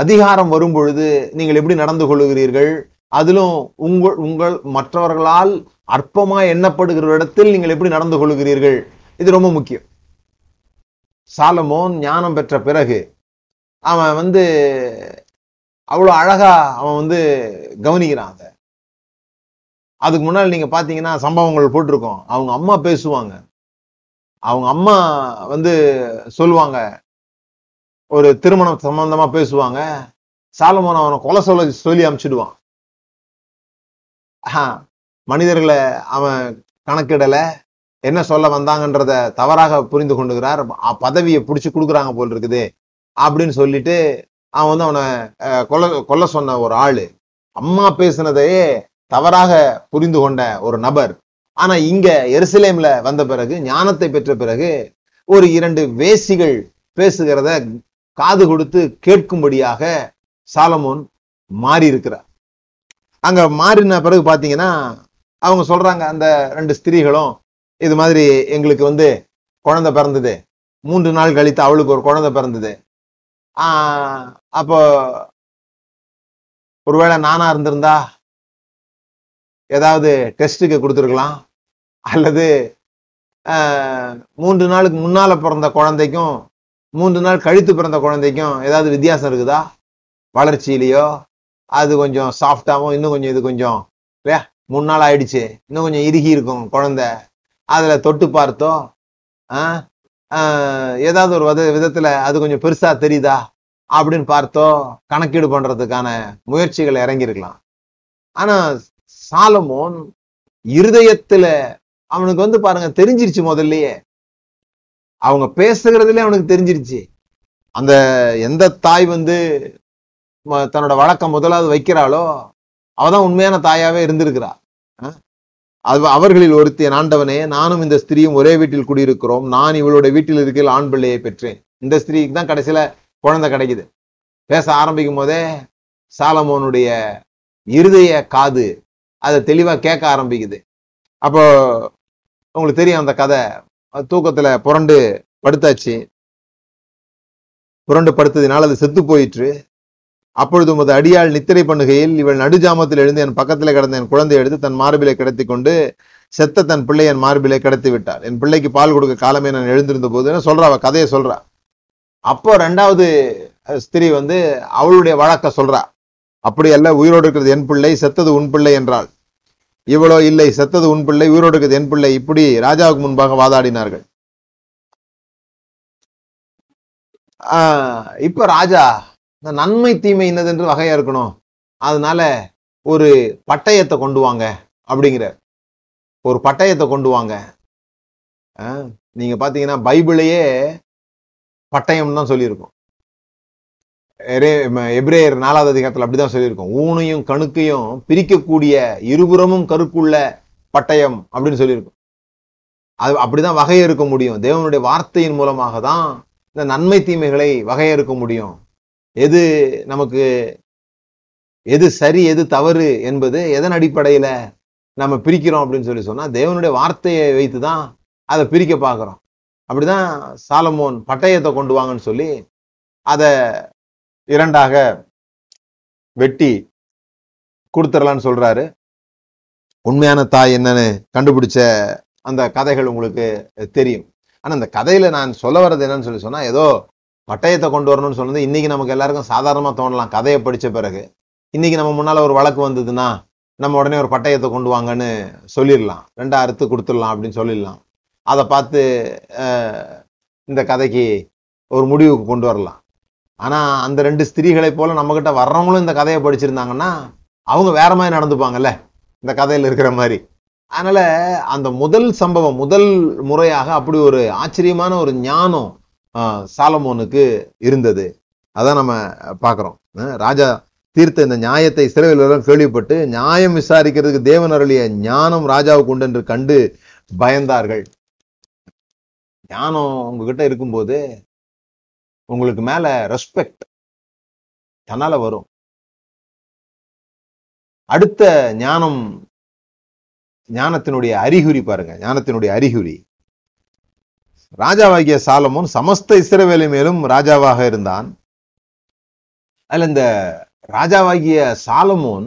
அதிகாரம் வரும் பொழுது நீங்கள் எப்படி நடந்து கொள்ளுகிறீர்கள், அதிலும் உங்கள் உங்கள் மற்றவர்களால் அற்பமாய் எண்ணப்படுகிற இடத்தில் நீங்கள் எப்படி நடந்து கொள்ளுகிறீர்கள், இது ரொம்ப முக்கியம். சாலமோன் ஞானம் பெற்ற பிறகு அவன் வந்து அவ்வளோ அழகா அவன் வந்து கவனிக்கிறான். அதை அதுக்கு முன்னால் நீங்க பாத்தீங்கன்னா சம்பவங்கள் போட்டிருக்கோம். அவங்க அம்மா பேசுவாங்க, அவங்க அம்மா வந்து சொல்லுவாங்க, ஒரு திருமணம் சம்பந்தமா பேசுவாங்க. சாலமோன் அவனை கொலை சொல்ல சொல்லி அனுப்பிச்சிடுவான். ஆஹ் மனிதர்களை அவன் கணக்கிடல, என்ன சொல்ல வந்தாங்கன்றத தவறாக புரிந்து கொண்டுகிறார். பதவியை பிடிச்சு கொடுக்குறாங்க போல் இருக்குது அப்படின்னு சொல்லிட்டு அவன் வந்து அவனை கொல்ல கொல்ல சொன்ன ஒரு ஆளு, அம்மா பேசுனதையே தவறாக புரிந்து கொண்ட ஒரு நபர். ஆனா இங்க எருசலேம்ல வந்த பிறகு, ஞானத்தை பெற்ற பிறகு, ஒரு இரண்டு வேசிகள் பேசுகிறத காது கொடுத்து கேட்கும்படியாக சாலமோன் மாறி இருக்கிறார். அங்க மாறின பிறகு பாத்தீங்கன்னா அவங்க சொல்றாங்க, அந்த ரெண்டு ஸ்திரீகளும், இது மாதிரி எங்களுக்கு வந்து குழந்தை பிறந்தது, மூன்று நாள் கழித்து அவளுக்கு ஒரு குழந்தை பிறந்தது, ஆஹ் அப்போ ஒருவேளை நானா இருந்திருந்தா ஏதாவது டெஸ்ட்டுக்கு கொடுத்துருக்கலாம், அல்லது மூன்று நாளுக்கு முன்னால பிறந்த குழந்தைக்கும் மூன்று நாள் கழித்து பிறந்த குழந்தைக்கும் ஏதாவது வித்தியாசம் இருக்குதா வளர்ச்சியிலையோ, அது கொஞ்சம் சாஃப்டாகவும் இன்னும் கொஞ்சம் இது கொஞ்சம் இல்லையா, மூணு நாள் ஆயிடுச்சு, இன்னும் கொஞ்சம் இறுகி இருக்கும் குழந்தை, அதுல தொட்டு பார்த்தோ ஆஹ் ஆஹ் ஏதாவது ஒரு வித விதத்துல அது கொஞ்சம் பெருசா தெரியுதா அப்படின்னு பார்த்தோ கணக்கீடு பண்றதுக்கான முயற்சிகள் இறங்கியிருக்கலாம். ஆனா சாலமோன் இருதயத்துல அவனுக்கு வந்து பாருங்க தெரிஞ்சிருச்சு. முதல்லயே அவங்க பேசுகிறதுல அவனுக்கு தெரிஞ்சிருச்சு. அந்த எந்த தாய் வந்து தன்னோட வழக்கம் முதலாவது வைக்கிறாளோ அவதான் உண்மையான தாயாவே இருந்திருக்கிறா. அது அவர்களில் ஒருத்தியன், ஆண்டவனே, நானும் இந்த ஸ்திரீயும் ஒரே வீட்டில் குடியிருக்கிறோம், நான் இவளுடைய வீட்டில் இருக்கையில் ஆண் பிள்ளையை பெற்றேன். இந்த ஸ்திரீக்கு தான் கடைசியில குழந்தை கிடைக்குது. பேச ஆரம்பிக்கும் போதே சாலமோனுடைய இருதய காது அதை தெளிவா கேட்க ஆரம்பிக்குது. அப்போ உங்களுக்கு தெரியும் அந்த கதை, தூக்கத்துல புரண்டு படுத்தாச்சு, புரண்டு படுத்ததினால் அது செத்து போயிற்று. அப்பொழுது உமது அடியாள் நித்திரை பண்ணுகையில் இவள் நடுஜாமத்தில் எழுந்து என் பக்கத்துல கிடந்த என் குழந்தையை எடுத்து தன் மார்பிலை கிடத்தி கொண்டு செத்த தன் பிள்ளை என் மார்பிலை கிடத்தி விட்டாள். என் பிள்ளைக்கு பால் கொடுக்க காலமே நான் எழுந்திருந்த போது என்ன சொல்றா, அவ கதையை சொல்றா. அப்போ ரெண்டாவது ஸ்திரீ வந்து அவளுடைய வழக்க சொல்றா. அப்படி அல்ல, உயிரோடு இருக்கிறது என் பிள்ளை, செத்தது உன் பிள்ளை என்றாள். இவ்வளோ, இல்லை, செத்தது உன் பிள்ளை, உயிரோடு இருக்கிறது என் பிள்ளை. இப்படி ராஜாவுக்கு முன்பாக வாதாடினார்கள். ஆஹ் இப்ப ராஜா இந்த நன்மை தீமை என்னது என்று வகையா இருக்கணும், அதனால ஒரு பட்டயத்தை கொண்டு வாங்க அப்படிங்கிற ஒரு பட்டயத்தை கொண்டு வாங்க. ஆஹ் நீங்க பாத்தீங்கன்னா பைபிளையே பட்டயம் தான் சொல்லியிருக்கோம். எபிரேயர் நாலாவது அதிகாரத்துல அப்படிதான் சொல்லியிருக்கோம். ஊனையும் கணுக்கையும் பிரிக்கக்கூடிய இருபுறமும் கருக்குள்ள பட்டயம் அப்படின்னு சொல்லியிருக்கோம். அது அப்படிதான் வகையறுக்க முடியும். தேவனுடைய வார்த்தையின் மூலமாக தான் இந்த நன்மை தீமைகளை வகையறுக்க முடியும். எது நமக்கு எது சரி எது தவறு என்பது எதன் அடிப்படையில நம்ம பிரிக்கிறோம் அப்படின்னு சொல்லி சொன்னா, தேவனுடைய வார்த்தையை வைத்து தான் அதை பிரிக்க பார்க்கிறோம். அப்படிதான் சாலமோன் பட்டயத்தை கொண்டு வாங்கன்னு சொல்லி அதை இரண்டாக வெட்டி கொடுத்துடலான்னு சொல்றாரு. உண்மையான தாய் என்னன்னு கண்டுபிடிச்ச அந்த கதைகள் உங்களுக்கு தெரியும். ஆனா அந்த கதையில நான் சொல்ல வர்றது என்னன்னு சொல்லி சொன்னா, ஏதோ பட்டயத்தை கொண்டு வரணும்னு சொன்னது இன்னைக்கு நமக்கு எல்லாருக்கும் சாதாரணமா தோணலாம். கதையை படிச்ச பிறகு இன்னைக்கு நம்ம முன்னால ஒரு வழக்கு வந்ததுன்னா நம்ம உடனே ஒரு பட்டயத்தை கொண்டு வாங்கன்னு சொல்லிடலாம், ரெண்டா அறுத்து கொடுத்துடலாம் அப்படின்னு சொல்லிடலாம். அதை பார்த்து இந்த கதைக்கு ஒரு முடிவுக்கு கொண்டு வரலாம். ஆனா அந்த ரெண்டு ஸ்திரீகளை போல நம்மகிட்ட வர்றவங்களும் இந்த கதையை படிச்சிருந்தாங்கன்னா அவங்க வேற மாதிரி நடந்துப்பாங்கல்ல இந்த கதையில இருக்கிற மாதிரி. அதனால அந்த முதல் சம்பவம், முதல் முறையாக அப்படி ஒரு ஆச்சரியமான ஒரு ஞானம் சாலமோனுக்கு இருந்தது. அதான் நம்ம பார்க்கிறோம். ராஜா தீர்த்த இந்த நியாயத்தை சிறையில் கேள்விப்பட்டு நியாயம் விசாரிக்கிறதுக்கு தேவன் அருளிய ஞானம் ராஜாவுக்கு உண்டு என்று கண்டு பயந்தார்கள். ஞானம் உங்ககிட்ட இருக்கும்போது உங்களுக்கு மேல ரெஸ்பெக்ட் தன்னால வரும். அடுத்த ஞானம், ஞானத்தினுடைய அறிகுறி பாருங்க, ஞானத்தினுடைய அறிகுறி. ராஜாவாகிய சாலமோன் சமஸ்த இஸ்ரவேல் மேலும் ராஜாவாக இருந்தான். அதுல இந்த ராஜாவாகிய சாலமோன்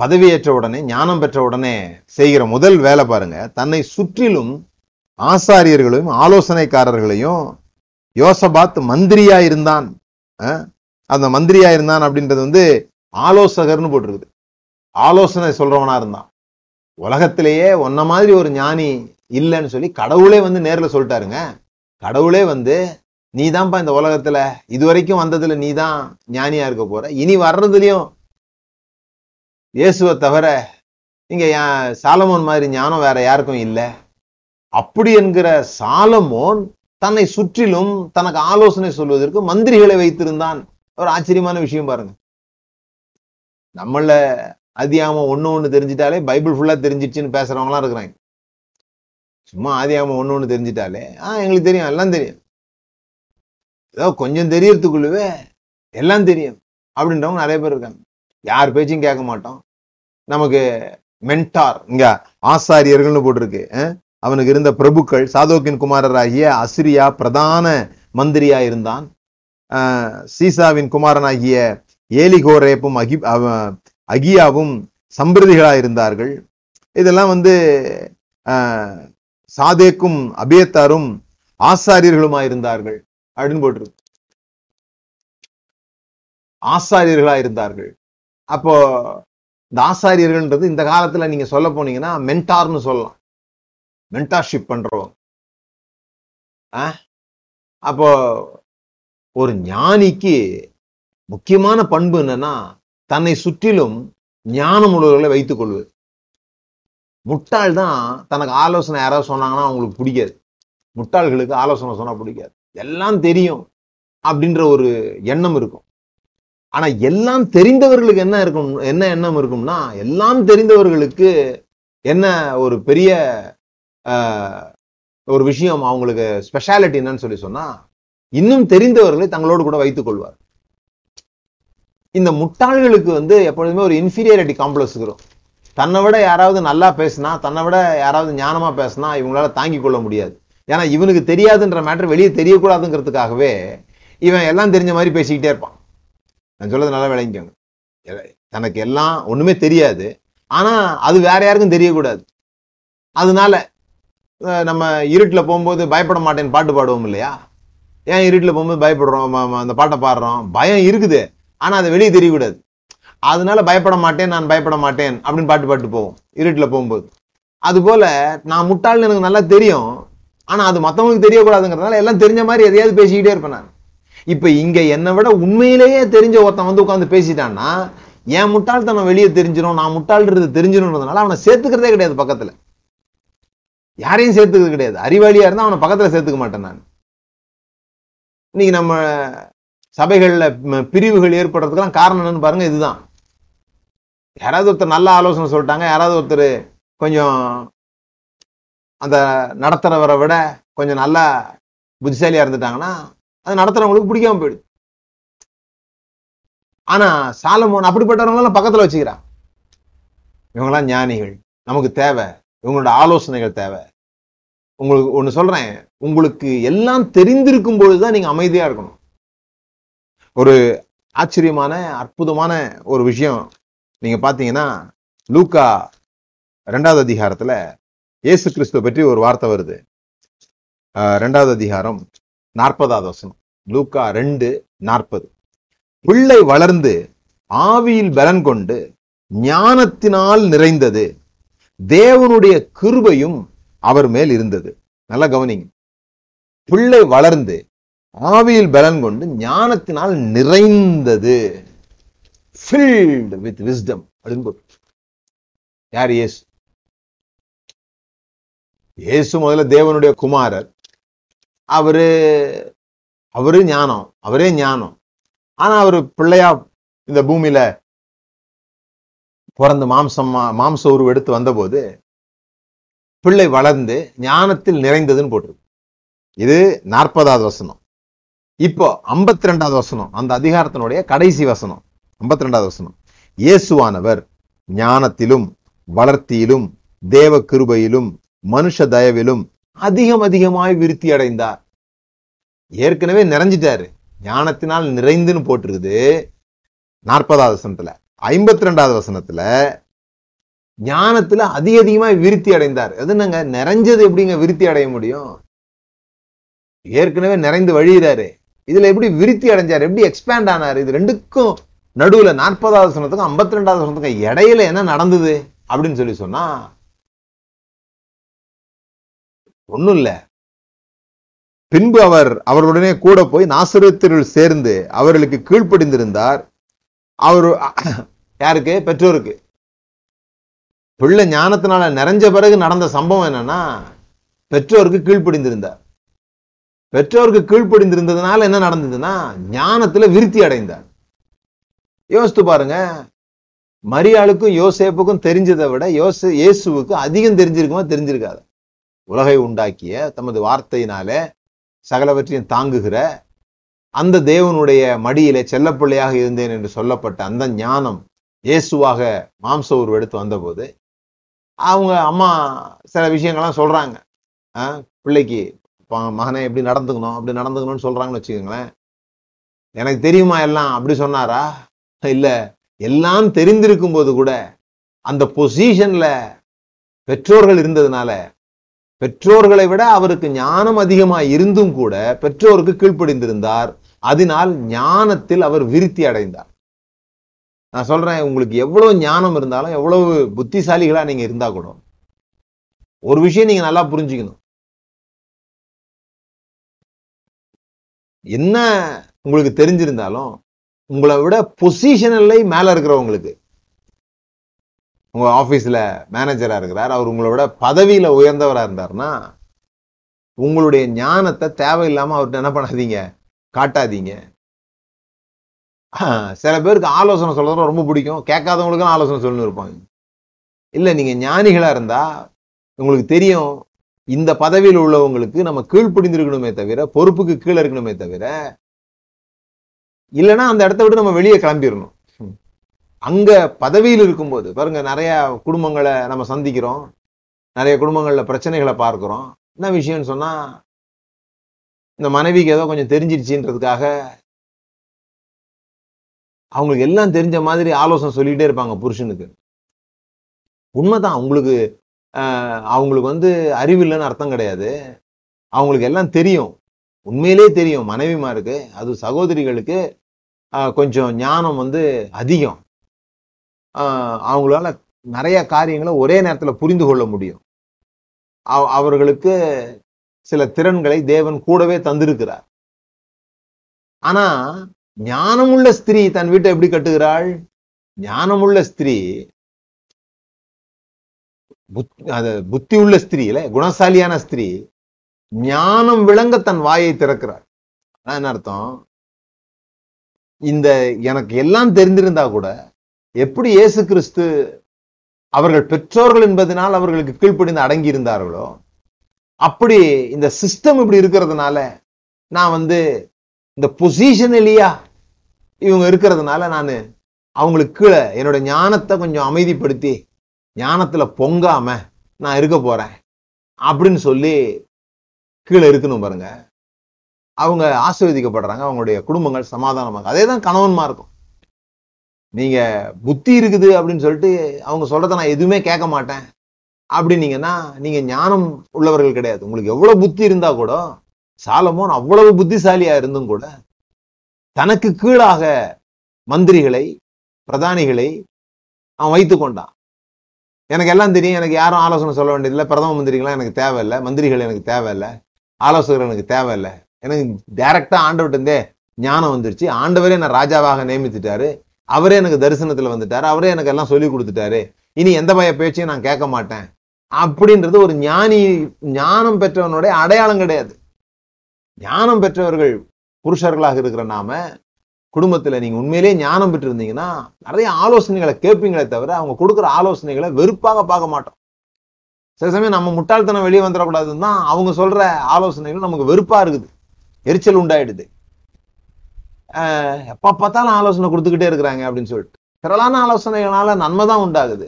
பதவியேற்ற உடனே, ஞானம் பெற்ற உடனே செய்கிற முதல் வேலை பாருங்க, தன்னை சுற்றிலும் ஆசாரியர்களையும் ஆலோசனைக்காரர்களையும், யோசபாத் மந்திரியா இருந்தான், அந்த மந்திரியா இருந்தான் அப்படின்றது வந்து ஆலோசகர்னு போட்டிருக்குது, ஆலோசனை சொல்றவனா இருந்தான். உலகத்திலேயே ஒன்ன மாதிரி ஒரு ஞானி இல்லைன்னு சொல்லி கடவுளே வந்து நேர்ல சொல்லிட்டாருங்க. கடவுளே வந்து நீ தான்ப்பா இந்த உலகத்துல இது வரைக்கும் வந்ததுல நீ தான் ஞானியா இருக்க போற, இனி வர்றதுலயும் இயேசுவை தவிர நீங்க சாலமோன் மாதிரி ஞானம் வேற யாருக்கும் இல்லை அப்படி என்கிற சாலமோன் தன்னை சுற்றிலும் தனக்கு ஆலோசனை சொல்வதற்கு மந்திரிகளை வைத்திருந்தான். ஒரு ஆச்சரியமான விஷயம் பாருங்க, நம்மள ஆதியாகமம் ஒண்ணு ஒண்ணு தெரிஞ்சிட்டாலே பைபிள் ஃபுல்லா தெரிஞ்சிடுச்சுன்னு பேசுறவங்களாம் இருக்கிறாங்க. சும்மா ஆதியாகமம் ஒண்ணு ஒண்ணு தெரிஞ்சிட்டாலே ஆஹ் எங்களுக்கு தெரியும், எல்லாம் தெரியும், ஏதோ கொஞ்சம் தெரியறதுக்குள்ளவே எல்லாம் தெரியும் அப்படின்றவங்க நிறைய பேர் இருக்காங்க. யார் பேச்சும் கேட்க மாட்டோம். நமக்கு மென்டார், இங்க ஆசாரியர்கள்னு போட்டிருக்கு, அவனுக்கு இருந்த பிரபுக்கள், சாதோக்கின் குமாரராகிய அசிரியா பிரதான மந்திரியா இருந்தான். ஆஹ் சீசாவின் குமாரனாகிய ஏலிகோரேப்பும் அகி அகியாவும் சம்பிரதிகளாக இருந்தார்கள். இதெல்லாம் வந்து சாதேக்கும் அபியத்தாரும் ஆசாரியர்களுமா இருந்தார்கள் அப்படின்னு போட்டிருக்கு. ஆசாரியர்களா இருந்தார்கள். அப்போ இந்த ஆசாரியர்கள்ன்றது இந்த காலத்துல நீங்க சொல்ல போனீங்கன்னா மென்டார்னு சொல்லலாம், மென்டார்ஷிப் பண்றவங்க. ஆஹ் அப்போ ஒரு ஞானிக்கு முக்கியமான பண்பு என்னன்னா தன்னை சுற்றிலும் ஞானம் உள்ளவர்களை வைத்துக் கொள்வது. முட்டாள் தான் தனக்கு ஆலோசனை யாராவது சொன்னாங்கன்னா அவங்களுக்கு பிடிக்காது. முட்டாள்களுக்கு ஆலோசனை சொன்னா பிடிக்காது. எல்லாம் தெரியும் அப்படின்ற ஒரு எண்ணம் இருக்கும். ஆனா எல்லாம் தெரிந்தவர்களுக்கு என்ன இருக்கும், என்ன எண்ணம் இருக்கும்னா, எல்லாம் தெரிந்தவர்களுக்கு என்ன ஒரு பெரிய ஆஹ் ஒரு விஷயம், அவங்களுக்கு ஸ்பெஷாலிட்டி என்னன்னு சொல்லி சொன்னா இன்னும் தெரிந்தவர்களை தங்களோடு கூட வைத்துக் கொள்வார். இந்த முட்டாள்களுக்கு வந்து எப்பொழுதுமே ஒரு இன்ஃபீரியாரிட்டி காம்ப்ளெக்ஸ் இருக்கும். தன்னை விட யாராவது நல்லா பேசினா, தன்னை விட யாராவது ஞானமா பேசினா இவங்களால தாங்கிக் கொள்ள முடியாது. ஏன்னா இவனுக்கு தெரியாதுன்ற மேட்டர் வெளியே தெரியக்கூடாதுங்கிறதுக்காகவே இவன் எல்லாம் தெரிஞ்ச மாதிரி பேசிக்கிட்டே இருப்பான். நான் சொல்றது நல்லா விளங்கிக்கோங்க. தனக்கு எல்லாம் ஒண்ணுமே தெரியாது, ஆனா அது வேற யாருக்கும் தெரியக்கூடாது. அதனால நம்ம இருட்டில் போகும்போது பயப்பட மாட்டேன்னு பாட்டு பாடுவோம் இல்லையா? ஏன் இருட்டில் போகும்போது பயப்படுறோம், அந்த பாட்டை பாடுறோம்? பயம் இருக்குது, ஆனா அதை வெளியே தெரியக்கூடாது. அதனால பயப்பட மாட்டேன், நான் பயப்பட மாட்டேன் அப்படின்னு பாட்டு பாட்டு போவோம் இருட்டில் போகும்போது. அதுபோல நான் முட்டாள்னு எனக்கு நல்லா தெரியும், ஆனா அது மற்றவங்களுக்கு தெரியக்கூடாதுங்கிறதுனால எல்லாம் தெரிஞ்ச மாதிரி எதையாவது பேசிக்கிட்டே இருப்பேன் நான். இப்ப இங்க என்னை விட உண்மையிலேயே தெரிஞ்ச ஒருத்தன் வந்து உட்காந்து பேசிட்டான்னா என் முட்டாள்தனம் வெளியே தெரிஞ்சிடும், நான் முட்டாள்றது தெரிஞ்சிடும்ன்றதுனால அவனை சேர்த்துக்கிறதே கிடையாது. பக்கத்துல யாரையும் சேர்த்துக்கிறது கிடையாது. அறிவாளியா இருந்தா அவனை பக்கத்துல சேர்த்துக்க மாட்டேன் நான். இன்னைக்கு நம்ம சபைகள்ல பிரிவுகள் ஏற்படுறதுக்கெல்லாம் காரணம் என்னன்னு பாருங்க, இதுதான். யாராவது ஒருத்தர் நல்ல ஆலோசனை சொல்லிட்டாங்க, யாராவது ஒருத்தர் கொஞ்சம் அந்த நடத்துறவரை விட கொஞ்சம் நல்லா புத்திசாலியா இருந்துட்டாங்கன்னா அது நடத்துறவங்களுக்கு பிடிக்காம போயிடுது. ஆனா சாலமோன் அப்படிப்பட்டவங்களெல்லாம் பக்கத்துல வச்சுக்கிறான். இவங்கெல்லாம் ஞானிகள், நமக்கு தேவை இவங்களோட ஆலோசனைகள் தேவை. உங்களுக்கு ஒண்ணு சொல்றேன், உங்களுக்கு எல்லாம் தெரிந்திருக்கும் பொழுதுதான் நீங்க அமைதியா இருக்கணும். ஒரு ஆச்சரியமான அற்புதமான ஒரு விஷயம் நீங்க பாத்தீங்கன்னா லூக்கா ரெண்டாவது அதிகாரத்துல இயேசு கிறிஸ்துவ பற்றி ஒரு வார்த்தை வருது. ஆஹ் ரெண்டாவது அதிகாரம் நாற்பதாவது வசனம், லூக்கா ரெண்டு நாற்பது. பிள்ளை வளர்ந்து ஆவியில் பலன் கொண்டு ஞானத்தினால் நிறைந்தது, தேவனுடைய கிருபையும் அவர் மேல் இருந்தது. நல்லா கவனிங்க, பிள்ளை வளர்ந்து ஆவியில் பலன் கொண்டு ஞானத்தினால் நிறைந்தது, filled with wisdom. யார்? இயேசு. இயேசு முதல்ல தேவனுடைய குமாரர், அவரு அவரு ஞானம், அவரே ஞானம். ஆனா அவரு பிள்ளையா இந்த பூமியில பிறந்து மாம்சம் மாம்ச உருவம் எடுத்து வந்தபோது பிள்ளை வளர்ந்து ஞானத்தில் நிறைந்ததுன்னு போட்டிருக்கு. இது நாற்பதாவது வசனம். இப்போ ஐம்பத்தி ரெண்டாவது வசனம், அந்த அதிகாரத்தினுடைய கடைசி வசனம், ஐம்பத்தி ரெண்டாவது வசனம். இயேசுவானவர் ஞானத்திலும் வளர்த்தியிலும் தேவ கிருபையிலும் மனுஷ தயவிலும் அதிகம் அதிகமாய் விருத்தி அடைந்தார். ஏற்கனவே நிறைஞ்சிட்டாரு, ஞானத்தினால் நிறைந்துன்னு போட்டிருக்குது நாற்பதாவது வசனத்துல. ஐம்பத்தி ரெண்டாவது வசனத்துல ஞானத்துல அதிக அதிகமாய் விருத்தி அடைந்தார். அது என்னங்க, நிறைஞ்சது எப்படிங்க விருத்தி அடைய முடியும்? ஏற்கனவே நிறைந்து வழியிறாரு, இதுல எப்படி விருத்தி அடைஞ்சாரு, எப்படி எக்ஸ்பேண்ட் ஆனாரு? இது ரெண்டுக்கும் நடுவுல, நாற்பதாவது வசனத்துக்கும் ஐம்பத்தி ரெண்டாவது வசனத்துக்கும் இடையில என்ன நடந்தது அப்படின்னு சொல்லி சொன்னா ஒண்ணும் இல்ல. பின்பு அவர் அவர்களுடனே கூட போய் நாசரேத்திற்குள் சேர்ந்து அவர்களுக்கு கீழ்ப்படிந்திருந்தார். அவர் யாருக்கு? பெற்றோருக்கு. பிள்ளை ஞானத்தினால நிறைஞ்ச பிறகு நடந்த சம்பவம் என்னன்னா, பெற்றோருக்கு கீழ்ப்படிந்திருந்தார். பெற்றோருக்கு கீழ்ப்படிந்திருந்ததுனால என்ன நடந்ததுன்னா, ஞானத்துல விருத்தி அடைந்தார். யோசித்து பாருங்க, மரியாளுக்கும் யோசேப்புக்கும் தெரிஞ்சதை விட யோசே இயேசுவுக்கு அதிகம் தெரிஞ்சிருக்குமா? தெரிஞ்சிருக்காது. உலகை உண்டாக்கிய, தமது வார்த்தையினால சகலவற்றையும் தாங்குகிற அந்த தேவனுடைய மடியிலே செல்லப்பிள்ளையாக இருந்தேன் என்று சொல்லப்பட்ட அந்த ஞானம் இயேசுவாக மாம்ச உருவம் எடுத்து வந்தபோது அவங்க அம்மா சில விஷயங்கள்லாம் சொல்றாங்க. ஆஹ் பிள்ளைக்கு மகனை எப்படி நடந்துக்கணும், அப்படி நடந்துக்கணும்னு சொல்றாங்கன்னு வச்சுக்கோங்களேன். எனக்கு தெரியுமா எல்லாம் அப்படி சொன்னாரா? இல்ல, எல்லாம் தெரிந்திருக்கும் போது கூட அந்த பொசிஷன்ல பெற்றோர்கள் இருந்ததுனால, பெற்றோர்களை விட அவருக்கு ஞானம் அதிகமாக இருந்தும் கூட பெற்றோருக்கு கீழ்ப்படிந்திருந்தார். அதனால் ஞானத்தில் அவர் விருத்தி அடைந்தார். நான் சொல்றேன், உங்களுக்கு எவ்வளவு ஞானம் இருந்தாலும், எவ்வளவு புத்திசாலிகளா நீங்க இருந்தா கூட, ஒரு விஷயம் நீங்க நல்லா புரிஞ்சுக்கணும். என்ன உங்களுக்கு தெரிஞ்சிருந்தாலும், உங்களை விட பொசிஷனல்ல மேல இருக்கிறவங்களுக்கு, உங்க ஆபீஸ்ல மேனேஜரா இருக்கிறார், அவர் உங்களோட பதவியில உயர்ந்தவரா இருந்தாருன்னா, உங்களுடைய ஞானத்தை தேவையில்லாம அவர்கிட்ட என்ன பண்ணாதீங்க, காட்டாதீங்க. சில பேருக்கு ஆலோசனை சொல்றதும் ரொம்ப பிடிக்கும், கேட்காதவங்களுக்கு ஆலோசனை சொல்லணும் இருப்பாங்க. இல்ல, நீங்க ஞானிகளா இருந்தா உங்களுக்கு தெரியும், இந்த பதவியில் உள்ளவங்களுக்கு நம்ம கீழ்ப்படிந்திருக்கணுமே தவிர, பொறுப்புக்கு கீழே இருக்கணுமே தவிர, இல்லைன்னா அந்த இடத்த விட்டு நம்ம வெளியே கிளம்பிடணும். அங்க பதவியில் இருக்கும்போது பாருங்க, நிறைய குடும்பங்களை நம்ம சந்திக்கிறோம், நிறைய குடும்பங்கள்ல பிரச்சனைகளை பார்க்கிறோம். என்ன விஷயம்னு சொன்னா, இந்த மனைவிக்கு ஏதோ கொஞ்சம் தெரிஞ்சிருச்சுன்றதுக்காக அவங்களுக்கு எல்லாம் தெரிஞ்ச மாதிரி ஆலோசனை சொல்லிக்கிட்டே இருப்பாங்க புருஷனுக்கு. உண்மைதான், அவங்களுக்கு ஆஹ் அவங்களுக்கு வந்து அறிவு இல்லைன்னு அர்த்தம் கிடையாது, அவங்களுக்கு எல்லாம் தெரியும், உண்மையிலே தெரியும். மனைவிமாருக்கு, அது சகோதரிகளுக்கு கொஞ்சம் ஞானம் வந்து அதிகம், அவங்களால நிறைய காரியங்களை ஒரே நேரத்தில் புரிந்து கொள்ள முடியும். அவர்களுக்கு சில திறன்களை தேவன் கூடவே தந்திருக்கிறார். ஆனா ஞானமுள்ள ஸ்திரீ தன் வீட்டை எப்படி கட்டுகிறாள்? ஞானமுள்ள ஸ்திரீ, புத்தி உள்ள ஸ்திரீ, இல்ல குணசாலியான ஸ்திரீ, ஞானம் விளங்க தன் வாயை திறக்கிறாள். ஆனா என்ன அர்த்தம்? இந்த எனக்கு எல்லாம் தெரிந்திருந்தா கூட, எப்படி இயேசு கிறிஸ்து அவர்கள் பெற்றோர்கள் என்பதனால் அவர்களுக்கு கீழ்ப்படிந்து அடங்கி இருந்தார்களோ, அப்படி இந்த சிஸ்டம் இப்படி இருக்கிறதுனால, நான் வந்து இந்த பொசிஷன் இல்லையா இவங்க இருக்கிறதுனால, நான் அவங்களுக்கு கீழே என்னோட ஞானத்தை கொஞ்சம் அமைதிப்படுத்தி ஞானத்துல பொங்காம நான் இருக்க போறேன் அப்படின்னு சொல்லி கீழே இருக்கணும். பாருங்க, அவங்க ஆசீர்வதிக்கப்படுறாங்க, அவங்களுடைய குடும்பங்கள் சமாதானமாக. அதே தான் கணவன்மா இருக்கும். நீங்க புத்தி இருக்குது அப்படின்னு சொல்லிட்டு அவங்க சொல்றத நான் எதுவுமே கேட்க மாட்டேன் அப்படின்னீங்கன்னா, நீங்க ஞானம் உள்ளவர்கள் கிடையாது. உங்களுக்கு எவ்வளவு புத்தி இருந்தா கூட, சாலமோன் அவ்வளவு புத்திசாலியா இருந்தும் கூட, தனக்கு கீழாக மந்திரிகளை பிரதானிகளை அவன் வைத்து கொண்டான். எனக்கு எல்லாம் தெரியும், எனக்கு யாரும் ஆலோசனை சொல்ல வேண்டியதில்லை, பிரதம மந்திரிகள்லாம் எனக்கு தேவையில்லை, மந்திரிகள் எனக்கு தேவையில்லை, ஆலோசகர்கள் எனக்கு தேவையில்லை, எனக்கு டைரக்டா ஆண்டவர்கிட்டே ஞானம் வந்துருச்சு, ஆண்டவரே நான் ராஜாவாக நியமித்துட்டாரு, அவரே எனக்கு தரிசனத்துல வந்துட்டாரு, அவரே எனக்கு எல்லாம் சொல்லி கொடுத்துட்டாரு, இனி எந்த பய பேச்சையும் நான் கேட்க மாட்டேன் அப்படின்றது ஒரு ஞானி, ஞானம் பெற்றவனுடைய அடையாளம் கிடையாது. ஞானம் பெற்றவர்கள் புருஷர்களாக இருக்கிற நாம குடும்பத்தில் நீங்கள் உண்மையிலேயே ஞானம் பெற்று இருந்தீங்கன்னா நிறைய ஆலோசனைகளை கேட்பீங்களே தவிர அவங்க கொடுக்குற ஆலோசனைகளை வெறுப்பாக பார்க்க மாட்டோம். சில சமயம் நம்ம முட்டாள்தனம் வெளியே வந்துடக்கூடாதுன்னு தான் அவங்க சொல்கிற ஆலோசனைகள் நமக்கு வெறுப்பாக இருக்குது, எரிச்சல் உண்டாயிடுது. எப்போ பார்த்தாலும் ஆலோசனை கொடுத்துக்கிட்டே இருக்கிறாங்க அப்படின்னு சொல்லிட்டு திரளான ஆலோசனைகளால நன்மை தான் உண்டாகுது.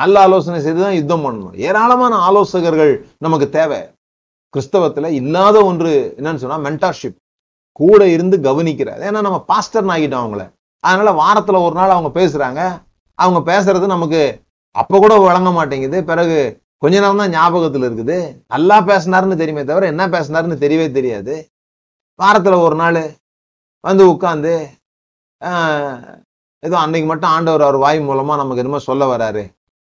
நல்ல ஆலோசனை செய்து தான் யுத்தம் பண்ணணும். ஏராளமான ஆலோசகர்கள் நமக்கு தேவை. கிறிஸ்தவத்தில் இல்லாத ஒன்று என்னன்னு சொன்னால் மென்டார்ஷிப், கூட இருந்து கவனிக்கிறார். ஏன்னா நம்ம பாஸ்டர்னு ஆகிட்டோம் அவங்கள, அதனால வாரத்தில் ஒரு நாள் அவங்க பேசுகிறாங்க, அவங்க பேசுறது நமக்கு அப்போ கூட வழங்க மாட்டேங்குது, பிறகு கொஞ்ச நேரம் தான் ஞாபகத்தில் இருக்குது. நல்லா பேசினாருன்னு தெரியுமே தவிர என்ன பேசினாருன்னு தெரியவே தெரியாது. வாரத்தில் ஒரு நாள் வந்து உட்காந்து ஏதோ அன்னைக்கு மட்டும் ஆண்டவர் அவர் வாய் மூலமாக நமக்கு என்னமோ சொல்ல வராரு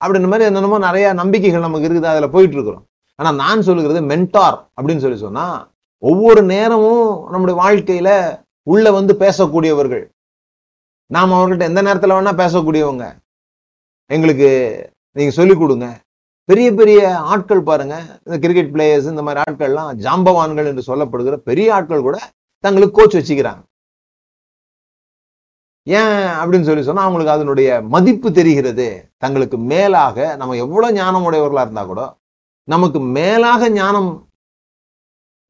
அப்படின்ற மாதிரி என்னென்னமோ நிறையா நம்பிக்கைகள் நமக்கு இருக்குது, அதில் போயிட்டு இருக்கிறோம். ஆனால் நான் சொல்லுகிறது மென்டார் அப்படின்னு சொல்லி சொன்னால் ஒவ்வொரு நேரமும் நம்முடைய வாழ்க்கையில உள்ள வந்து பேசக்கூடியவர்கள், நாம் அவர்கள்ட்ட எந்த நேரத்தில் வேணா பேசக்கூடியவங்க. எங்களுக்கு நீங்க சொல்லிக் கொடுங்க. பெரிய பெரிய ஆட்கள் பாருங்க, இந்த கிரிக்கெட் பிளேயர்ஸ் இந்த மாதிரி ஆட்கள்லாம் ஜாம்பவான்கள் என்று சொல்லப்படுகிற பெரிய ஆட்கள் கூட தங்களுக்கு கோச் வச்சுக்கிறாங்க. ஏன் அப்படின்னு சொல்லி சொன்னா அவங்களுக்கு அதனுடைய மதிப்பு தெரிகிறது. தங்களுக்கு மேலாக நம்ம எவ்வளவு ஞானம் உடையவர்களா இருந்தா கூட நமக்கு மேலாக ஞானம்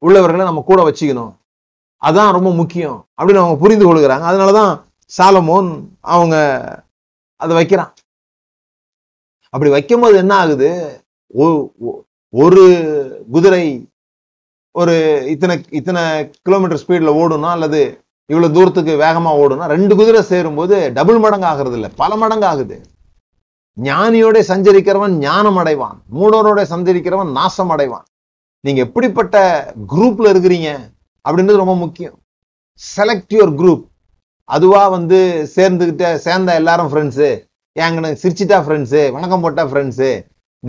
உள்ளவர்களை நம்ம கூட வச்சுக்கணும், அதான் ரொம்ப முக்கியம் அப்படின்னு அவங்க புரிந்து கொள்கிறாங்க. அதனாலதான் சாலமோன் அவங்க அதை வைக்கிறான். அப்படி வைக்கும் போது என்ன ஆகுது, ஒரு குதிரை ஒரு இத்தனை இத்தனை கிலோமீட்டர் ஸ்பீட்ல ஓடுனா அல்லது இவ்வளவு தூரத்துக்கு வேகமா ஓடுனா ரெண்டு குதிரை சேரும் போது டபுள் மடங்கு ஆகிறது இல்லை, பல மடங்கு ஆகுது. ஞானியோட சஞ்சரிக்கிறவன் ஞானம் அடைவான், மூடோரோட சஞ்சரிக்கிறவன் நாசம் அடைவான். நீங்க எப்படிப்பட்ட குரூப்ல இருக்கிறீங்க அப்படின்றது ரொம்ப முக்கியம். Select your group. அதுவா வந்து சேர்ந்துகிட்ட சேர்ந்த எல்லாரும் ஃப்ரெண்ட்ஸு, எங்க சிரிச்சிட்டா ஃப்ரெண்ட்ஸு, வணக்கம் போட்டா ஃப்ரெண்ட்ஸு,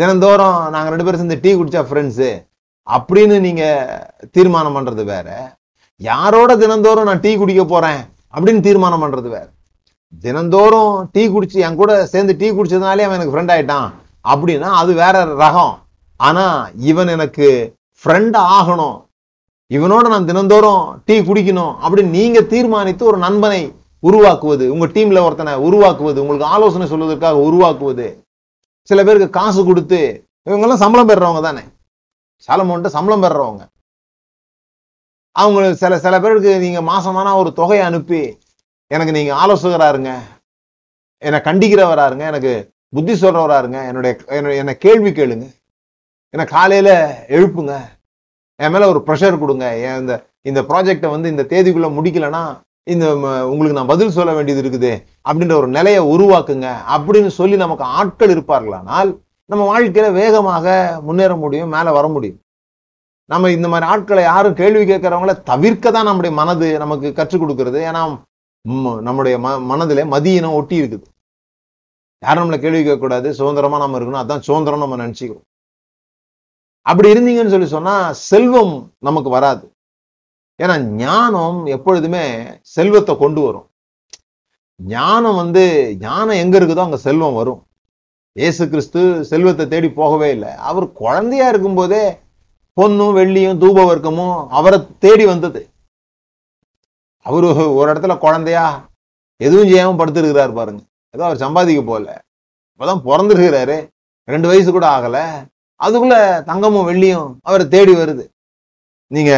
தினந்தோறும் நாங்கள் ரெண்டு பேரும் சேர்ந்து டீ குடிச்சா ஃப்ரெண்ட்ஸு அப்படின்னு நீங்க தீர்மானம் பண்றது வேற. யாரோட தினந்தோறும் நான் டீ குடிக்க போறேன் அப்படின்னு தீர்மானம் பண்றது வேற. தினந்தோறும் டீ குடிச்சு என் கூட சேர்ந்து டீ குடிச்சதுனாலே அவன் எனக்கு ஃப்ரெண்ட் ஆயிட்டான் அப்படின்னா அது வேற ரகம். ஆனா இவன் எனக்கு ஃப்ரெண்ட் ஆகணும், இவனோட நான் தினந்தோறும் டீ குடிக்கணும் அப்படின்னு நீங்க தீர்மானித்து ஒரு நண்பனை உருவாக்குவது, உங்க டீம்ல ஒருத்தனை உருவாக்குவது, உங்களுக்கு ஆலோசனை சொல்வதற்காக உருவாக்குவது. சில பேருக்கு காசு கொடுத்து, இவங்கெல்லாம் சம்பளம் பெறுறவங்க தானே, சாலமோன்ட்ட சம்பளம் பெறுறவங்க. அவங்களுக்கு சில சில பேருக்கு நீங்க மாசமான ஒரு தொகையை அனுப்பி, எனக்கு நீங்க ஆலோசகரா இருங்க, என்னை கண்டிக்கிறவரா இருங்க, எனக்கு புத்தி சொல்றவரா இருங்க, என்னுடைய என்னை கேள்வி கேளுங்க, ஏன்னா காலையில எழுப்புங்க, என் மேல ஒரு ப்ரெஷர் கொடுங்க, இந்த இந்த ப்ராஜெக்டை வந்து இந்த தேதிக்குள்ள முடிக்கலன்னா இந்த உங்களுக்கு நான் பதில் சொல்ல வேண்டியது இருக்குது அப்படின்ற ஒரு நிலையை உருவாக்குங்க அப்படின்னு சொல்லி நமக்கு ஆட்கள் இருப்பார்களானால் நம்ம வாழ்க்கையில வேகமாக முன்னேற முடியும், மேல வர முடியும். நம்ம இந்த மாதிரி ஆட்களை யாரும் கேள்வி கேட்கறவங்கள தவிர்க்க தான் நம்முடைய மனது நமக்கு கற்றுக் கொடுக்கிறது. ஏன்னா நம்முடைய ம மனதுல மதியினம் ஒட்டி இருக்குது. யாரும் நம்மளை கேள்வி கேட்கக்கூடாது, சுதந்திரமா நம்ம இருக்கணும், அதான் சுதந்திரம் நம்ம நினைச்சுக்கிறோம். அப்படி இருந்தீங்கன்னு சொல்லி சொன்னா செல்வம் நமக்கு வராது. ஏன்னா ஞானம் எப்பொழுதுமே செல்வத்தை கொண்டு வரும். ஞானம் வந்து ஞானம் எங்க இருக்குதோ அங்க செல்வம் வரும். இயேசு கிறிஸ்து செல்வத்தை தேடி போகவே இல்லை. அவர் குழந்தையா இருக்கும் போதே பொன்னும் வெள்ளியும் தூப வர்க்கமும் அவரை தேடி வந்தது. அவரு ஒரு இடத்துல குழந்தையா எதுவும் செய்யாம படுத்திருக்கிறாரு பாருங்க. ஏதோ அவர் சம்பாதிக்க போகல, இப்பதான் பிறந்திருக்கிறாரு, ரெண்டு வயசு கூட ஆகல, அதுக்குள்ள தங்கமும் வெள்ளியும் அவரை தேடி வருது. நீங்க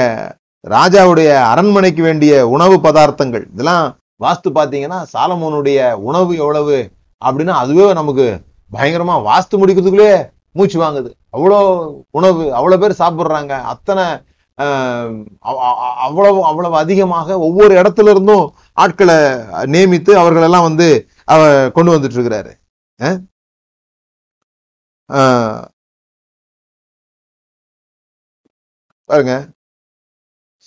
ராஜாவுடைய அரண்மனைக்கு வேண்டிய உணவு பதார்த்தங்கள் இதெல்லாம் வாஸ்து பார்த்தீங்கன்னா சாலமோனுடைய உணவு எவ்வளவு அப்படின்னா அதுவே நமக்கு பயங்கரமா வாஸ்து முடிக்கிறதுக்குள்ளே மூச்சு வாங்குது. அவ்வளோ உணவு, அவ்வளோ பேர் சாப்பிட்றாங்க, அத்தனை அவ்வளவு அவ்வளவு அதிகமாக ஒவ்வொரு இடத்துல இருந்தும் ஆட்களை நியமித்து அவர்களெல்லாம் வந்து அவ கொண்டு வந்துட்டு இருக்கிறாரு. பாருங்க,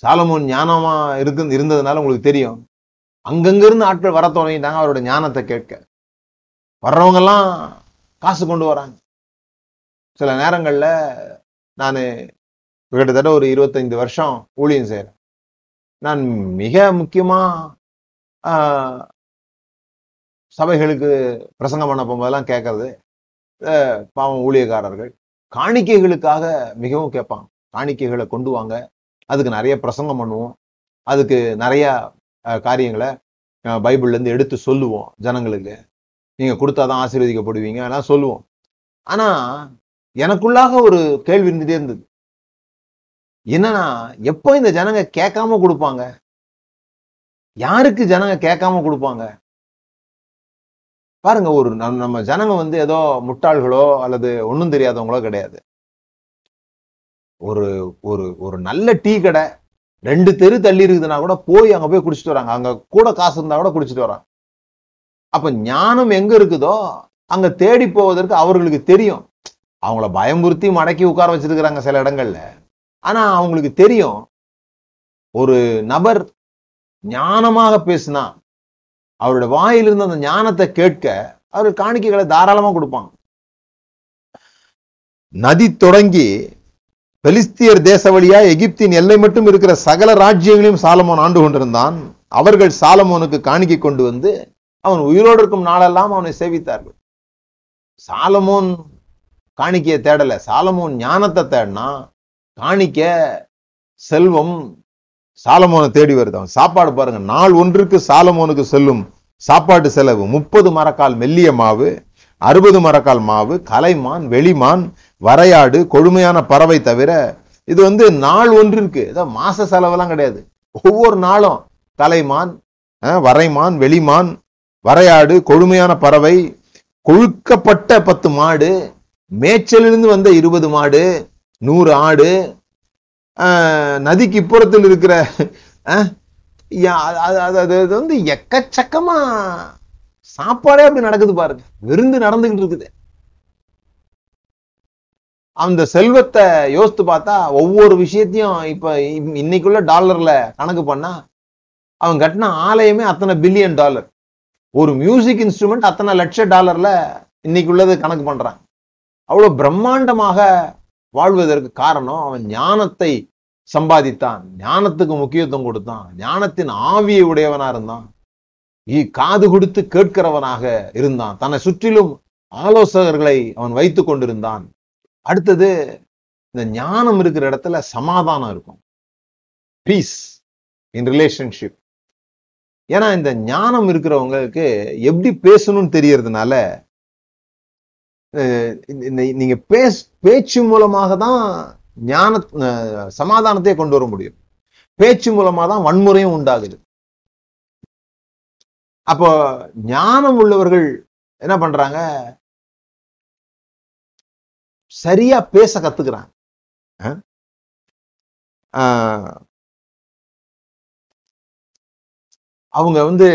சாலமோன் ஞானமா இருக்கு இருந்ததுனால உங்களுக்கு தெரியும், அங்கங்க இருந்து ஆட்கள் வர தொடங்கிட்டாங்க அவரோட ஞானத்தை கேட்க. வர்றவங்க எல்லாம் காசு கொண்டு வராங்க. சில நேரங்கள்ல நான் கிட்டத்தட்ட ஒரு இருபத்தைந்து வருஷம் ஊழியம் செய்யறேன். நான் மிக முக்கியமா ஆஹ் சபைகளுக்கு பிரசங்கம் பண்ண போகும்போதெல்லாம் கேட்கறது, பாவம் ஊழியக்காரர்கள் காணிக்கைகளுக்காக மிகவும் கேட்பாங்க. காணிக்கைகளை கொண்டு வாங்க, அதுக்கு நிறைய பிரசங்கம் பண்ணுவோம், அதுக்கு நிறைய காரியங்களை பைபிள்ல இருந்து எடுத்து சொல்லுவோம் ஜனங்களுக்கு, நீங்க கொடுத்தாதான் ஆசீர்வதிக்கப்படுவீங்க அதெல்லாம் சொல்லுவோம். ஆனா எனக்குள்ளாக ஒரு கேள்வி இருந்துட்டே இருந்தது, என்னன்னா எப்போ இந்த ஜனங்க கேட்காம கொடுப்பாங்க, யாருக்கு ஜனங்க கேட்காம கொடுப்பாங்க? பாருங்க, ஒரு நம்ம ஜனங்க வந்து ஏதோ முட்டாள்களோ அல்லது ஒன்றும் தெரியாதவங்களோ கிடையாது. ஒரு ஒரு ஒரு நல்ல டீ கடை ரெண்டு தெரு தள்ளி இருக்குதுன்னா கூட போய் அங்க போய் குடிச்சிட்டு வராங்க, அங்க கூட காசு இருந்தா கூட குடிச்சிட்டு வராங்க. அப்ப ஞானம் எங்க இருக்குதோ அங்க தேடி போவதற்கு அவர்களுக்கு தெரியும். அவங்கள பயமுறுத்தி மடக்கி உட்கார வச்சிருக்கிறாங்க சில இடங்கள்ல. ஆனா அவங்களுக்கு தெரியும், ஒரு நபர் ஞானமாக பேசினா அவரோட வாயிலிருந்து அந்த ஞானத்தை கேட்க அவர் காணிக்கைகளை தாராளமா கொடுப்பாங்க. நதி தொடங்கி பெலிஸ்தியர் தேச வழியா எகிப்தின் எல்லை மட்டும் இருக்கிற சகல ராஜ்யங்களையும் சாலமோன் ஆண்டு கொண்டிருந்தான். அவர்கள் சாலமோனுக்கு காணிக்கை கொண்டு வந்து அவன் உயிரோடு இருக்கும் நாளெல்லாம் அவனை சேவித்தார்கள். சாலமோன் காணிக்கையை தேடல, சாலமோன் ஞானத்தை தேடினா. காணிக்க செல்வம் சாலமோனை தேடி வருது. அவன் சாப்பாடு பாருங்க, நாள் ஒன்றுக்கு சாலமோனுக்கு செல்லும் சாப்பாட்டு செலவு முப்பது மரக்கால் மெல்லிய மாவு, அறுபது மரக்கால் மாவு, கலைமான், வெளிமான், வரையாடு, கொழுமையான பறவை தவிர. இது வந்து நாள் ஒன்று இருக்கு, ஏதோ மாச செலவெல்லாம் கிடையாது. ஒவ்வொரு நாளும் கலைமான், வரைமான், வெளிமான், வரையாடு, கொழுமையான பறவை, கொழுக்கப்பட்ட பத்து மாடு, மேய்ச்சலிருந்து வந்த இருபது மாடு, நூறு ஆடு, நதிக்கு இப்புறத்தில் இருக்கிற அது வந்து எக்கச்சக்கமா சாப்பாடே அப்படி நடக்குது பாருங்க, விருந்து நடந்துகிட்டு இருக்குது. அந்த செல்வத்தை யோசித்து பார்த்தா ஒவ்வொரு விஷயத்தையும் இப்ப இன்னைக்குள்ள டாலர்ல கணக்கு பண்ணா அவன் கட்டின ஆலயமே அத்தனை பில்லியன் டாலர், ஒரு மியூசிக் இன்ஸ்ட்ருமெண்ட் அத்தனை லட்ச டாலர்ல இன்னைக்குள்ளது கணக்கு பண்றாங்க. அவ்வளவு பிரம்மாண்டமாக வாழ்வதற்கு காரணம் அவன் ஞானத்தை சம்பாதித்தான், ஞானத்துக்கு முக்கியத்துவம் கொடுத்தான், ஞானத்தின் ஆவியை உடையவனா இருந்தான், காது கொடுத்து கேட்கிறவனாக இருந்தான், தன்னை சுற்றிலும் ஆலோசகர்களை அவன் வைத்து கொண்டிருந்தான். அடுத்தது, இந்த ஞானம் இருக்கிற இடத்துல சமாதானம் இருக்கும், பீஸ் இன் ரிலேஷன்ஷிப். ஏன்னா இந்த ஞானம் இருக்கிறவங்களுக்கு எப்படி பேசணும்னு தெரியறதுனால நீங்க பேச பேச்சு மூலமாக தான் ஞான சமாதானத்தையே கொண்டு வர முடியும். பேச்சு மூலமா தான் வன்முறையும் உண்டாகுது. அப்போ ஞானம் உள்ளவர்கள் என்ன பண்றாங்க, சரியா பேச கத்துக்கிறாங்க. அவங்க வந்து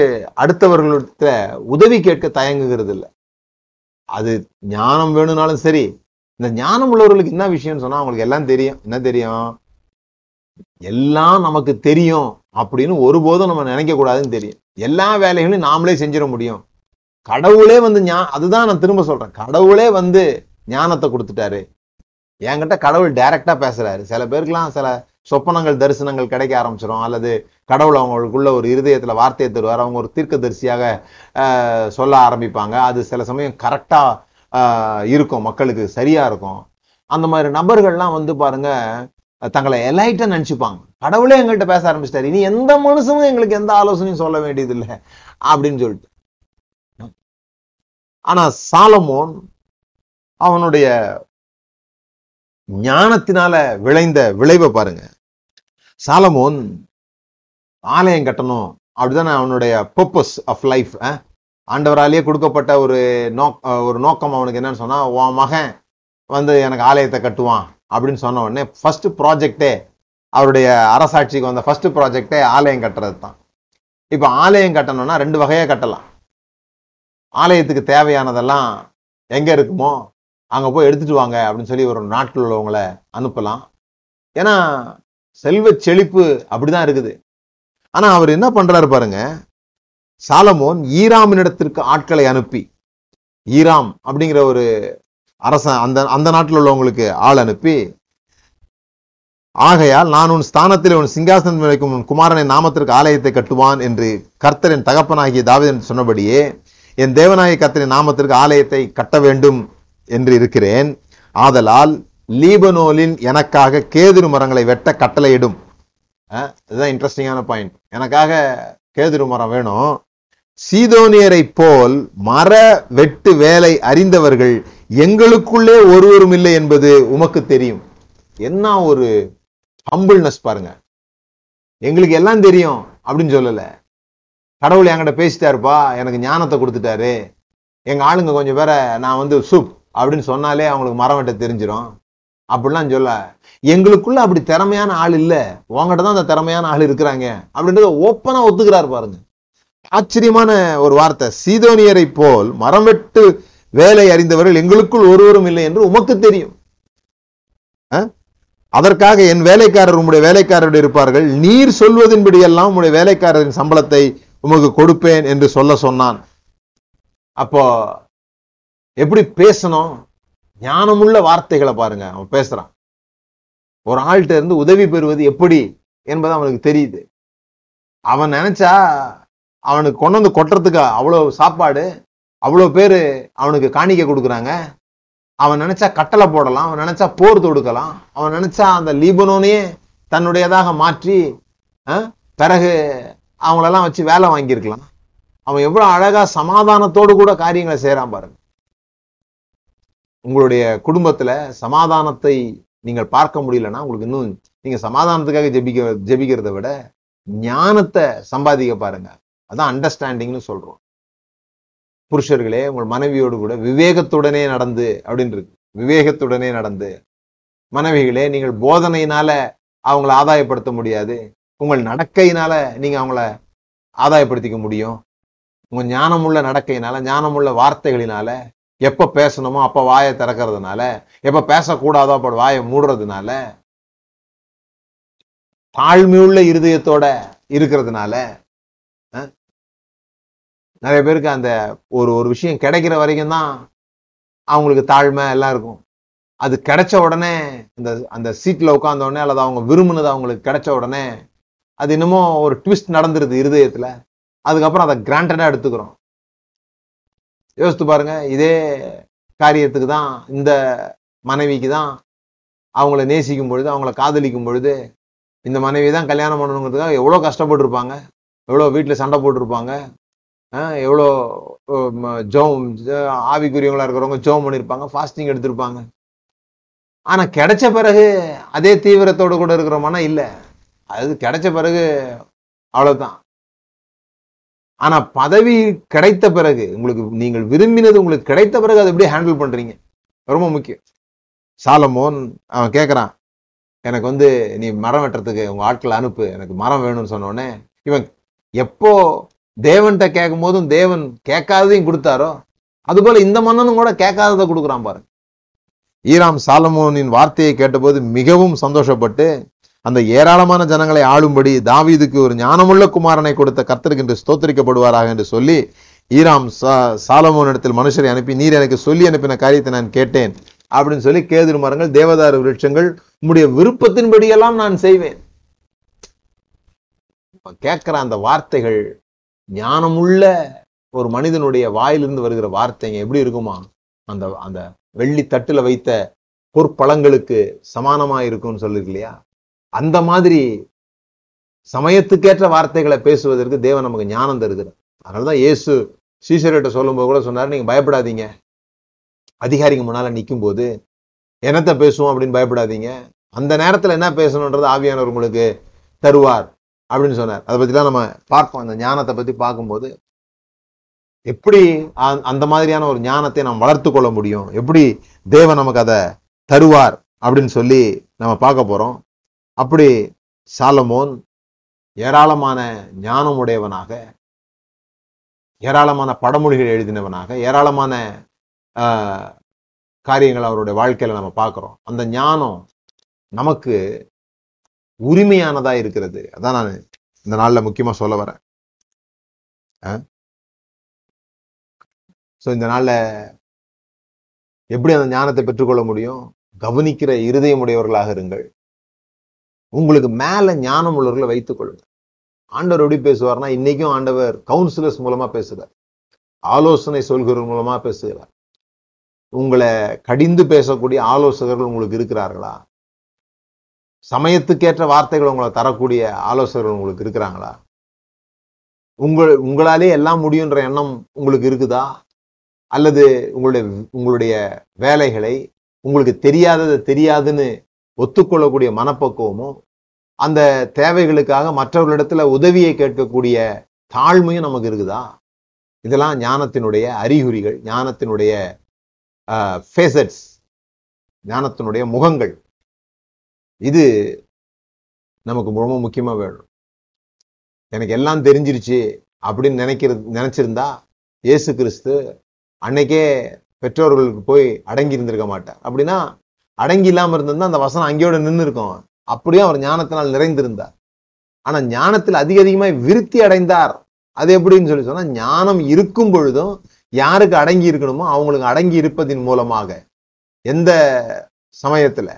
அடுத்தவர்கள உதவி கேட்க தயங்குகிறது இல்லை. அது ஞானம் வேணும்னாலும் சரி. இந்த ஞானம் உள்ளவர்களுக்கு என்ன விஷயம்னு சொன்னா அவங்களுக்கு எல்லாம் தெரியும். என்ன தெரியும்? எல்லாம் நமக்கு தெரியும் அப்படின்னு ஒருபோதும் நம்ம நினைக்க கூடாதுன்னு தெரியும். எல்லா வேலைகளையும் நாமளே செஞ்சிட முடியும். கடவுளே வந்து ஞா அதுதான் நான் திரும்ப சொல்றேன், கடவுளே வந்து ஞானத்தை கொடுத்துட்டாரு. என்கிட்ட கடவுள் டைரக்டா பேசுறாரு. சில பேருக்குலாம் சில சொப்பனங்கள் தரிசனங்கள் கிடைக்க ஆரம்பிச்சிடும், அல்லது கடவுள் அவங்களுக்குள்ள ஒரு இருதயத்துல வார்த்தையை தருவார், அவங்க ஒரு தீர்க்கதரிசியாக சொல்ல ஆரம்பிப்பாங்க. அது சில சமயம் கரெக்டா இருக்கும், மக்களுக்கு சரியா இருக்கும். அந்த மாதிரி நபர்கள்லாம் வந்து பாருங்க தங்களை எலைட்டா நினைச்சுப்பாங்க, கடவுளே எங்கள்கிட்ட பேச ஆரம்பிச்சிட்டாரு, இனி எந்த மனுஷனும் எங்களுக்கு எந்த ஆலோசனையும் சொல்ல வேண்டியது இல்லை அப்படின்னு சொல்லிட்டு. ஆனா சாலமோன் அவனுடைய ஞானத்தினால விளைந்த விளைவை பாருங்க. சாலமோன் ஆலயம் கட்டணும், அப்படிதானே அவனுடைய பர்பஸ் ஆஃப் லைஃப். ஆண்டவராலேயே கொடுக்கப்பட்ட ஒரு நோக் ஒரு நோக்கம் அவனுக்கு என்னன்னு சொன்னா, உன் மகன் வந்து எனக்கு ஆலயத்தை கட்டுவான் அப்படின்னு சொன்ன உடனே ஃபர்ஸ்ட் ப்ராஜெக்டே, அவருடைய அரசாட்சிக்கு வந்த ஃபர்ஸ்ட் ப்ராஜெக்டே ஆலயம் கட்டுறது தான். இப்போ ஆலயம் கட்டணும்னா ரெண்டு வகையா கட்டலாம். ஆலயத்துக்கு தேவையானதெல்லாம் எங்க இருக்குமோ அங்க போய் எடுத்துட்டு வாங்க அப்படின்னு சொல்லி ஒரு நாட்டில் உள்ளவங்களை அனுப்பலாம். ஏன்னா செல்வ செழிப்பு அப்படிதான் இருக்குது. ஆனா அவர் என்ன பண்றாரு பாருங்க, சாலமோன் ஈராமினிடத்திற்கு ஆட்களை அனுப்பி, ஈராம் அப்படிங்கிற ஒரு அரசன், அந்த அந்த நாட்டில் உள்ளவங்களுக்கு ஆள் அனுப்பி, ஆகையால் நான் உன் ஸ்தானத்தில் உன் சிங்காசனம் வைக்கும் உன் குமாரனை நாமத்திற்கு ஆலயத்தை கட்டுவான் என்று கர்த்தரின் தகப்பனாகிய தாவீது சொன்னபடியே என் தேவனாகிய கர்த்தரின் நாமத்திற்கு ஆலயத்தை கட்ட வேண்டும் என்று இருக்கிறேன். ஆதலால் லீபனோலின் எனக்காக கேதுரு மரங்களை வெட்ட கட்டளையிடும். அதுதான் இன்ட்ரெஸ்டிங்கான பாயிண்ட். எனக்காக கேதுரு மரம் வேணும், சீதோனியரைப் போல் மர வெட்டு வேலை அறிந்தவர்கள் எங்களுக்குள்ளே ஒருவரும் இல்லை என்பது உமக்கு தெரியும். என்ன ஒரு ஹம்பிள்னஸ் பாருங்க. எங்களுக்கு எல்லாம் தெரியும் அப்படின்னு சொல்லல. கடவுள் என்கிட்ட பேசிட்டாருப்பா, எனக்கு ஞானத்தை கொடுத்துட்டாரு, எங்க ஆளுங்க கொஞ்சம் பேரை நான் வந்து சூப் அப்படின்னு சொன்னாலே அவங்களுக்கு மரம் வெட்ட தெரிஞ்சிடும் அப்படிலாம் சொல்ல, எங்களுக்குள்ள அப்படி திறமையான ஆள் இல்லை, உங்ககிட்ட தான் அந்த திறமையான ஆள் இருக்கிறாங்க அப்படின்றத ஓப்பனா ஒத்துக்கிறாரு பாருங்க. ஆச்சரியமான ஒரு வார்த்தை. சீதோனியரை போல் மரம் வெட்டு வேலை அறிந்தவர்கள் எங்களுக்குள் ஒருவரும் இல்லை என்று உமக்கு தெரியும். அதற்காக என் வேலைக்காரர் உம்முடைய வேலைக்காரரோடு இருப்பார்கள், நீர் சொல்வதின்படி எல்லாம் உம்முடைய வேலைக்காரரின் சம்பளத்தை உமக்கு கொடுப்பேன் என்று சொல்ல சொன்னான். அப்போ எப்படி பேசணும்? ஞானமுள்ள வார்த்தைகளை பாருங்க அவன் பேசுறான். ஒரு ஆள்கிட்ட இருந்து உதவி பெறுவது எப்படி என்பது அவனுக்கு தெரியுது. அவன் நினைச்சா அவனுக்கு கொண்டு வந்து கொட்டுறதுக்கு அவ்வளோ சாப்பாடு, அவ்வளோ பேர் அவனுக்கு காணிக்கை கொடுக்குறாங்க. அவன் நினைச்சா கட்டளை போடலாம், அவன் நினைச்சா போர் தொடுக்கலாம், அவன் நினைச்சா அந்த லீபனோனையே தன்னுடையதாக மாற்றி பிறகு அவங்களெல்லாம் வச்சு வேலை வாங்கியிருக்கலாம். அவன் எவ்வளோ அழகா சமாதானத்தோடு கூட காரியங்களை செய்யறான் பாருங்க. உங்களுடைய குடும்பத்துல சமாதானத்தை நீங்கள் பார்க்க முடியலன்னா உங்களுக்கு இன்னும் நீங்க சமாதானத்துக்காக ஜெபிக்க ஜெபிக்கிறத விட ஞானத்தை சம்பாதிக்க பாருங்க. அதான் அண்டர்ஸ்டாண்டிங்னு சொல்றோம். புருஷர்களே, உங்கள் மனைவியோடு கூட விவேகத்துடனே நடந்து அப்படின்னு இருக்கு. விவேகத்துடனே நடந்து. மனைவிகளே, நீங்கள் போதனையினால அவங்கள ஆதாயப்படுத்த முடியாது, உங்கள் நடக்கையினால நீங்க அவங்கள ஆதாயப்படுத்திக்க முடியும். உங்க ஞானமுள்ள நடக்கையினால, ஞானமுள்ள வார்த்தைகளினால, எப்ப பேசணுமோ அப்ப வாயை திறக்கிறதுனால, எப்ப பேசக்கூடாதோ அப்ப வாயை மூடுறதுனால, தாழ்மையுள்ள இருதயத்தோட இருக்கிறதுனால. நிறைய பேருக்கு அந்த ஒரு ஒரு விஷயம் கிடைக்கிற வரைக்கும் தான் அவங்களுக்கு தாழ்மை எல்லாம் இருக்கும். அது கிடைச்ச உடனே இந்த அந்த சீட்ல உட்கார்ந்த உடனே அல்லது அவங்க விரும்பினது அவங்களுக்கு கிடைச்ச உடனே அது இன்னமும் ஒரு ட்விஸ்ட் நடந்துருது இருதயத்துல. அதுக்கப்புறம் அதை கிராண்டடா எடுத்துக்கிறோம். யோசித்து பாருங்க. இதே காரியத்துக்கு தான் இந்த மனைவிக்கு தான் அவங்கள நேசிக்கும் பொழுது, அவங்கள காதலிக்கும் பொழுது, இந்த மனைவி தான் கல்யாணம் பண்ணணுங்கிறதுக்காக எவ்வளோ கஷ்டப்பட்டுருப்பாங்க, எவ்வளோ வீட்டில் சண்டை போட்டிருப்பாங்க, எவ்வளோ ஜோம் ஆவிக்குரியவங்களா இருக்கிறவங்க ஜோம் பண்ணியிருப்பாங்க, ஃபாஸ்டிங் எடுத்திருப்பாங்க. ஆனால் கிடைச்ச பிறகு அதே தீவிரத்தோடு கூட இருக்கிறோம்னா இல்லை. அது கிடைச்ச பிறகு அவ்வளோதான். ஆனா பதவி கிடைத்த பிறகு, உங்களுக்கு நீங்கள் விரும்பினது உங்களுக்கு கிடைத்த பிறகு அதை எப்படி ஹேண்டில் பண்றீங்க ரொம்ப முக்கியம். சாலமோன் அவன் கேட்கறான், எனக்கு வந்து நீ மரம் வெட்டுறதுக்கு உங்க ஆட்களை அனுப்பு, எனக்கு மரம் வேணும்னு சொன்னோடனே இவன் எப்போ தேவன்கிட்ட கேட்கும் போதும் தேவன் கேட்காததையும் கொடுத்தாரோ அதுபோல இந்த மன்னனும் கூட கேட்காததை கொடுக்குறான் பாருங்க. ஈராம் சாலமோனின் வார்த்தையை கேட்டபோது மிகவும் சந்தோஷப்பட்டு அந்த ஏராளமான ஜனங்களை ஆளும்படி தாவீதுக்கு ஒரு ஞானமுள்ள குமாரனை கொடுத்த கர்த்தருக்கு என்று ஸ்தோத்திரிக்கப்படுவாராக என்று சொல்லி ஈராம் சா சாலமோன் இடத்தில் மனுஷரை அனுப்பி, நீர் எனக்கு சொல்லி அனுப்பின காரியத்தை நான் கேட்டேன் அப்படின்னு சொல்லி, கேதுரு மரங்கள், தேவதாரு விருட்சங்கள் உம்முடைய விருப்பத்தின்படியெல்லாம் நான் செய்வேன். கேட்கிற அந்த வார்த்தைகள் ஞானமுள்ள ஒரு மனிதனுடைய வாயிலிருந்து வருகிற வார்த்தைங்க எப்படி இருக்குமா? அந்த அந்த வெள்ளி தட்டுல வைத்த பொற்பழங்களுக்கு சமானமா இருக்கும்னு சொல்லிருக்கு இல்லையா? அந்த மாதிரி சமயத்துக்கேற்ற வார்த்தைகளை பேசுவதற்கு தேவன் நமக்கு ஞானம் தருகிறார். அதனாலதான் இயேசு சீஷர்கிட்ட சொல்லும்போது கூட சொன்னாரு, நீங்க பயப்படாதீங்க, அதிகாரிக்கு முன்னால நிற்கும் போது என்னத்தை பேசுவோம் அப்படின்னு பயப்படாதீங்க, அந்த நேரத்துல என்ன பேசணுன்றது ஆவியானவர் உங்களுக்கு தருவார் அப்படின்னு சொன்னார். அதை பத்தி தான் நம்ம பார்ப்போம். அந்த ஞானத்தை பத்தி பார்க்கும்போது எப்படி அந்த மாதிரியான ஒரு ஞானத்தை நாம் வளர்த்து கொள்ள முடியும், எப்படி தேவன் நமக்கு அதை தருவார் அப்படின்னு சொல்லி நம்ம பார்க்க போறோம். அப்படி சாலமோன் ஏராளமான ஞானமுடையவனாக, ஏராளமான படமொழிகள் எழுதினவனாக, ஏராளமான காரியங்கள் அவருடைய வாழ்க்கையில நம்ம பார்க்கிறோம். அந்த ஞானம் நமக்கு உரிமையானதா இருக்கிறது. அதான் நான் இந்த நாள்ல முக்கியமா சொல்ல வரேன். ஸோ இந்த நாள்ல எப்படி அந்த ஞானத்தை பெற்றுக்கொள்ள முடியும்? கவனிக்கிற இருதயமுடையவர்களாக இருங்கள். உங்களுக்கு மேல ஞானம் உள்ளவர்களை வைத்துக் கொள்ளுங்க. ஆண்டவர் எப்படி பேசுவார்னா, இன்னைக்கும் ஆண்டவர் கவுன்சிலர்ஸ் மூலமா பேசுகிறார், ஆலோசனை சொல்கிறவர் மூலமா பேசுகிறார். உங்களை கடிந்து பேசக்கூடிய ஆலோசகர்கள் உங்களுக்கு இருக்கிறார்களா? சமயத்துக்கேற்ற வார்த்தைகள் உங்களை தரக்கூடிய ஆலோசகர்கள் உங்களுக்கு இருக்கிறாங்களா? உங்கள் உங்களாலே எல்லாம் முடியுன்ற எண்ணம் உங்களுக்கு இருக்குதா? அல்லது உங்களுடைய உங்களுடைய வேலைகளை உங்களுக்கு தெரியாததை தெரியாதுன்னு ஒத்துக்கொள்ளக்கூடிய மனப்பக்குவமும், அந்த தேவைகளுக்காக மற்றவர்களிடத்துல உதவியை கேட்கக்கூடிய தாழ்மையும் நமக்கு இருக்குதா? இதெல்லாம் ஞானத்தினுடைய அறிகுறிகள், ஞானத்தினுடைய ஃபேசட்ஸ், ஞானத்தினுடைய முகங்கள். இது நமக்கு ரொம்ப முக்கியமாக வேணும். எனக்கு எல்லாம் தெரிஞ்சிருச்சு அப்படின்னு நினைக்கிறது நினைச்சிருந்தா இயேசு கிறிஸ்து அன்னைக்கே பெற்றோர்களுக்கு போய் அடங்கி இருந்திருக்க மாட்டார். அப்படின்னா அடங்கி இல்லாமல் இருந்திருந்தா அந்த வசனம் அங்கேயோட நின்று இருக்கும். அப்படியே அவர் ஞானத்தினால் நிறைந்திருந்தார். ஆனா ஞானத்தில் அதிக அதிகமாய் விருத்தி அடைந்தார். அது எப்படின்னு சொல்லி சொன்னா, ஞானம் இருக்கும் பொழுதும் யாருக்கு அடங்கி இருக்கணுமோ அவங்களுக்கு அடங்கி இருப்பதின் மூலமாக. எந்த சமயத்துல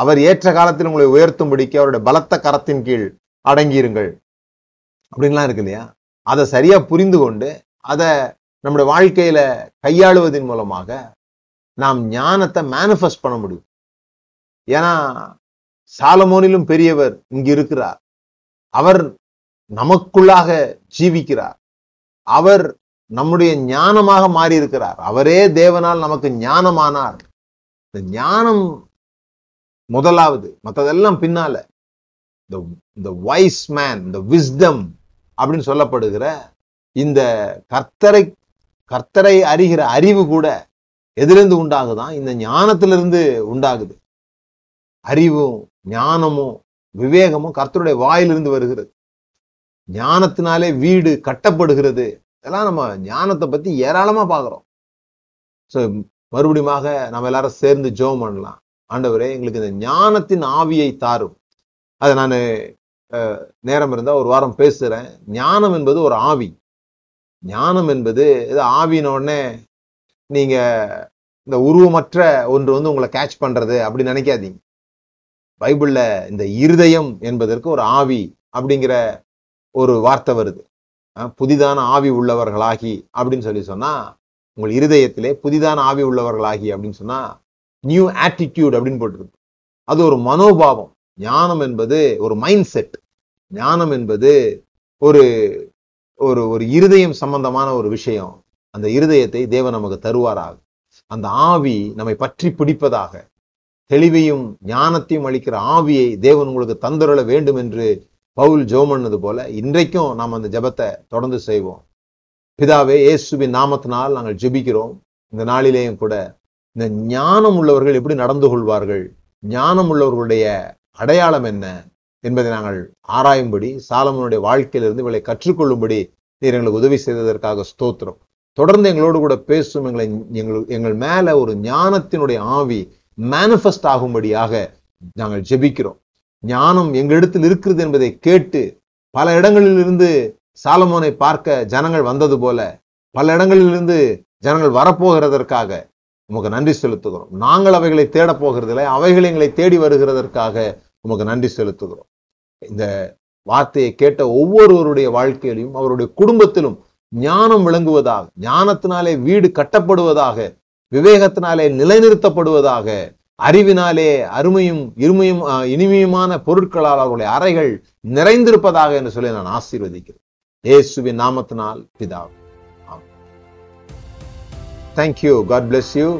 அவர் ஏற்ற காலத்தில் உங்களை உயர்த்தும்படிக்கு அவருடைய பலத்த கரத்தின் கீழ் அடங்கியிருங்கள் அப்படின்லாம் இருக்கு இல்லையா? அதை சரியா புரிந்து கொண்டு அதை நம்முடைய வாழ்க்கையில கையாளுவதன் மூலமாக நாம் ஞானத்தை மேனிஃபெஸ்ட் பண்ண முடியும். ஏன்னா சாலமோனிலும் பெரியவர் இங்கு இருக்கிறார். அவர் நமக்குள்ளாக ஜீவிக்கிறார். அவர் நம்முடைய ஞானமாக மாறி இருக்கிறார். அவரே தேவனால் நமக்கு ஞானமானார். இந்த ஞானம் முதலாவது, மற்றதெல்லாம் பின்னால. இந்த வைஸ் மேன், இந்த விஸ்டம் அப்படின்னு சொல்லப்படுகிற இந்த கர்த்தரை கர்த்தரை அறிகிற அறிவு கூட எதிலிருந்து உண்டாகுதான்? இந்த ஞானத்திலிருந்து உண்டாகுது. அறிவும் ஞானமும் விவேகமும் கர்த்தருடைய வாயிலிருந்து வருகிறது. ஞானத்தினாலே வீடு கட்டப்படுகிறது. இதெல்லாம் நம்ம ஞானத்தை பத்தி ஏராளமா பாக்குறோம். ஸோ மறுபடியுமாக நம்ம எல்லாரும் சேர்ந்து ஜெபம் பண்ணலாம். ஆண்டவரே, எங்களுக்கு இந்த ஞானத்தின் ஆவியை தாரும். அதை நான் நேரம் இருந்தா ஒரு வாரம் பேசுறேன். ஞானம் என்பது ஒரு ஆவி. ஞானம் என்பது இது ஆவின உடனே நீங்க இந்த உருவமற்ற ஒன்று வந்து உங்களை கேட்ச் பண்றது அப்படின்னு நினைக்காதீங்க. பைபிள்ல இந்த இருதயம் என்பதற்கு ஒரு ஆவி அப்படிங்கிற ஒரு வார்த்தை வருது. புதிதான ஆவி உள்ளவர்களாகி அப்படின்னு சொல்லி சொன்னா, உங்கள் இருதயத்திலே புதிதான ஆவி உள்ளவர்களாகி அப்படின்னு சொன்னா நியூ ஆட்டிடியூட் அப்படின்னு போட்டிருக்கு. அது ஒரு மனோபாவம். ஞானம் என்பது ஒரு மைண்ட் செட். ஞானம் என்பது ஒரு ஒரு ஒரு இருதயம் சம்பந்தமான ஒரு விஷயம். அந்த இருதயத்தை தேவன் நமக்கு தருவாராக. அந்த ஆவி நம்மை பற்றி பிடிப்பதாக. தெளிவையும் ஞானத்தையும் அளிக்கிற ஆவியை தேவன் உங்களுக்கு தந்தருள வேண்டும் என்று பவுல் ஜெபம் பண்ணது போல இன்றைக்கும் நாம் அந்த ஜெபத்தை தொடர்ந்து செய்வோம். பிதாவே, இயேசுவின் நாமத்தினால் நாங்கள் ஜெபிக்கிறோம். இந்த நாளிலேயும் கூட இந்த ஞானம் உள்ளவர்கள் எப்படி நடந்து கொள்வார்கள், ஞானம் உள்ளவர்களுடைய அடையாளம் என்ன என்பதை நாங்கள் ஆராயும்படி, சாலமோனுடைய வாழ்க்கையிலிருந்து இவளை கற்றுக்கொள்ளும்படி நீர் எங்களுக்கு உதவி செய்ததற்காக ஸ்தோத்திரம். தொடர்ந்து எங்களோடு கூட பேசும். எங்களை எங்கள் எங்கள் மேல ஒரு ஞானத்தினுடைய ஆவி மேனிஃபெஸ்ட் ஆகும்படியாக நாங்கள் ஜெபிக்கிறோம். ஞானம் எங்களிடத்தில் இருக்கிறது என்பதை கேட்டு பல இடங்களிலிருந்து சாலமோனை பார்க்க ஜனங்கள் வந்தது போல பல இடங்களிலிருந்து ஜனங்கள் வரப்போகிறதற்காக உமக்கு நன்றி செலுத்துகிறோம். நாங்கள் அவைகளை தேடப் போகிறதில்லை, அவைகள் எங்களை தேடி வருகிறதற்காக உமக்கு நன்றி செலுத்துகிறோம். இந்த வார்த்தையை கேட்ட ஒவ்வொருவருடைய வாழ்க்கையிலும் அவருடைய குடும்பத்திலும் ஞானம் விளங்குவதாக, ஞானத்தினாலே வீடு கட்டப்படுவதாக, விவேகத்தினாலே நிலைநிறுத்தப்படுவதாக, அறிவினாலே அருமையும் இருமையும் இனிமையுமான பொருட்களால் அவருடைய அறைகள் நிறைந்திருப்பதாக என்று சொல்லி நான் ஆசீர்வதிக்கிறேன். இயேசுவின் நாமத்தினால் பிதாவே, ஆமென். Thank you. God bless you.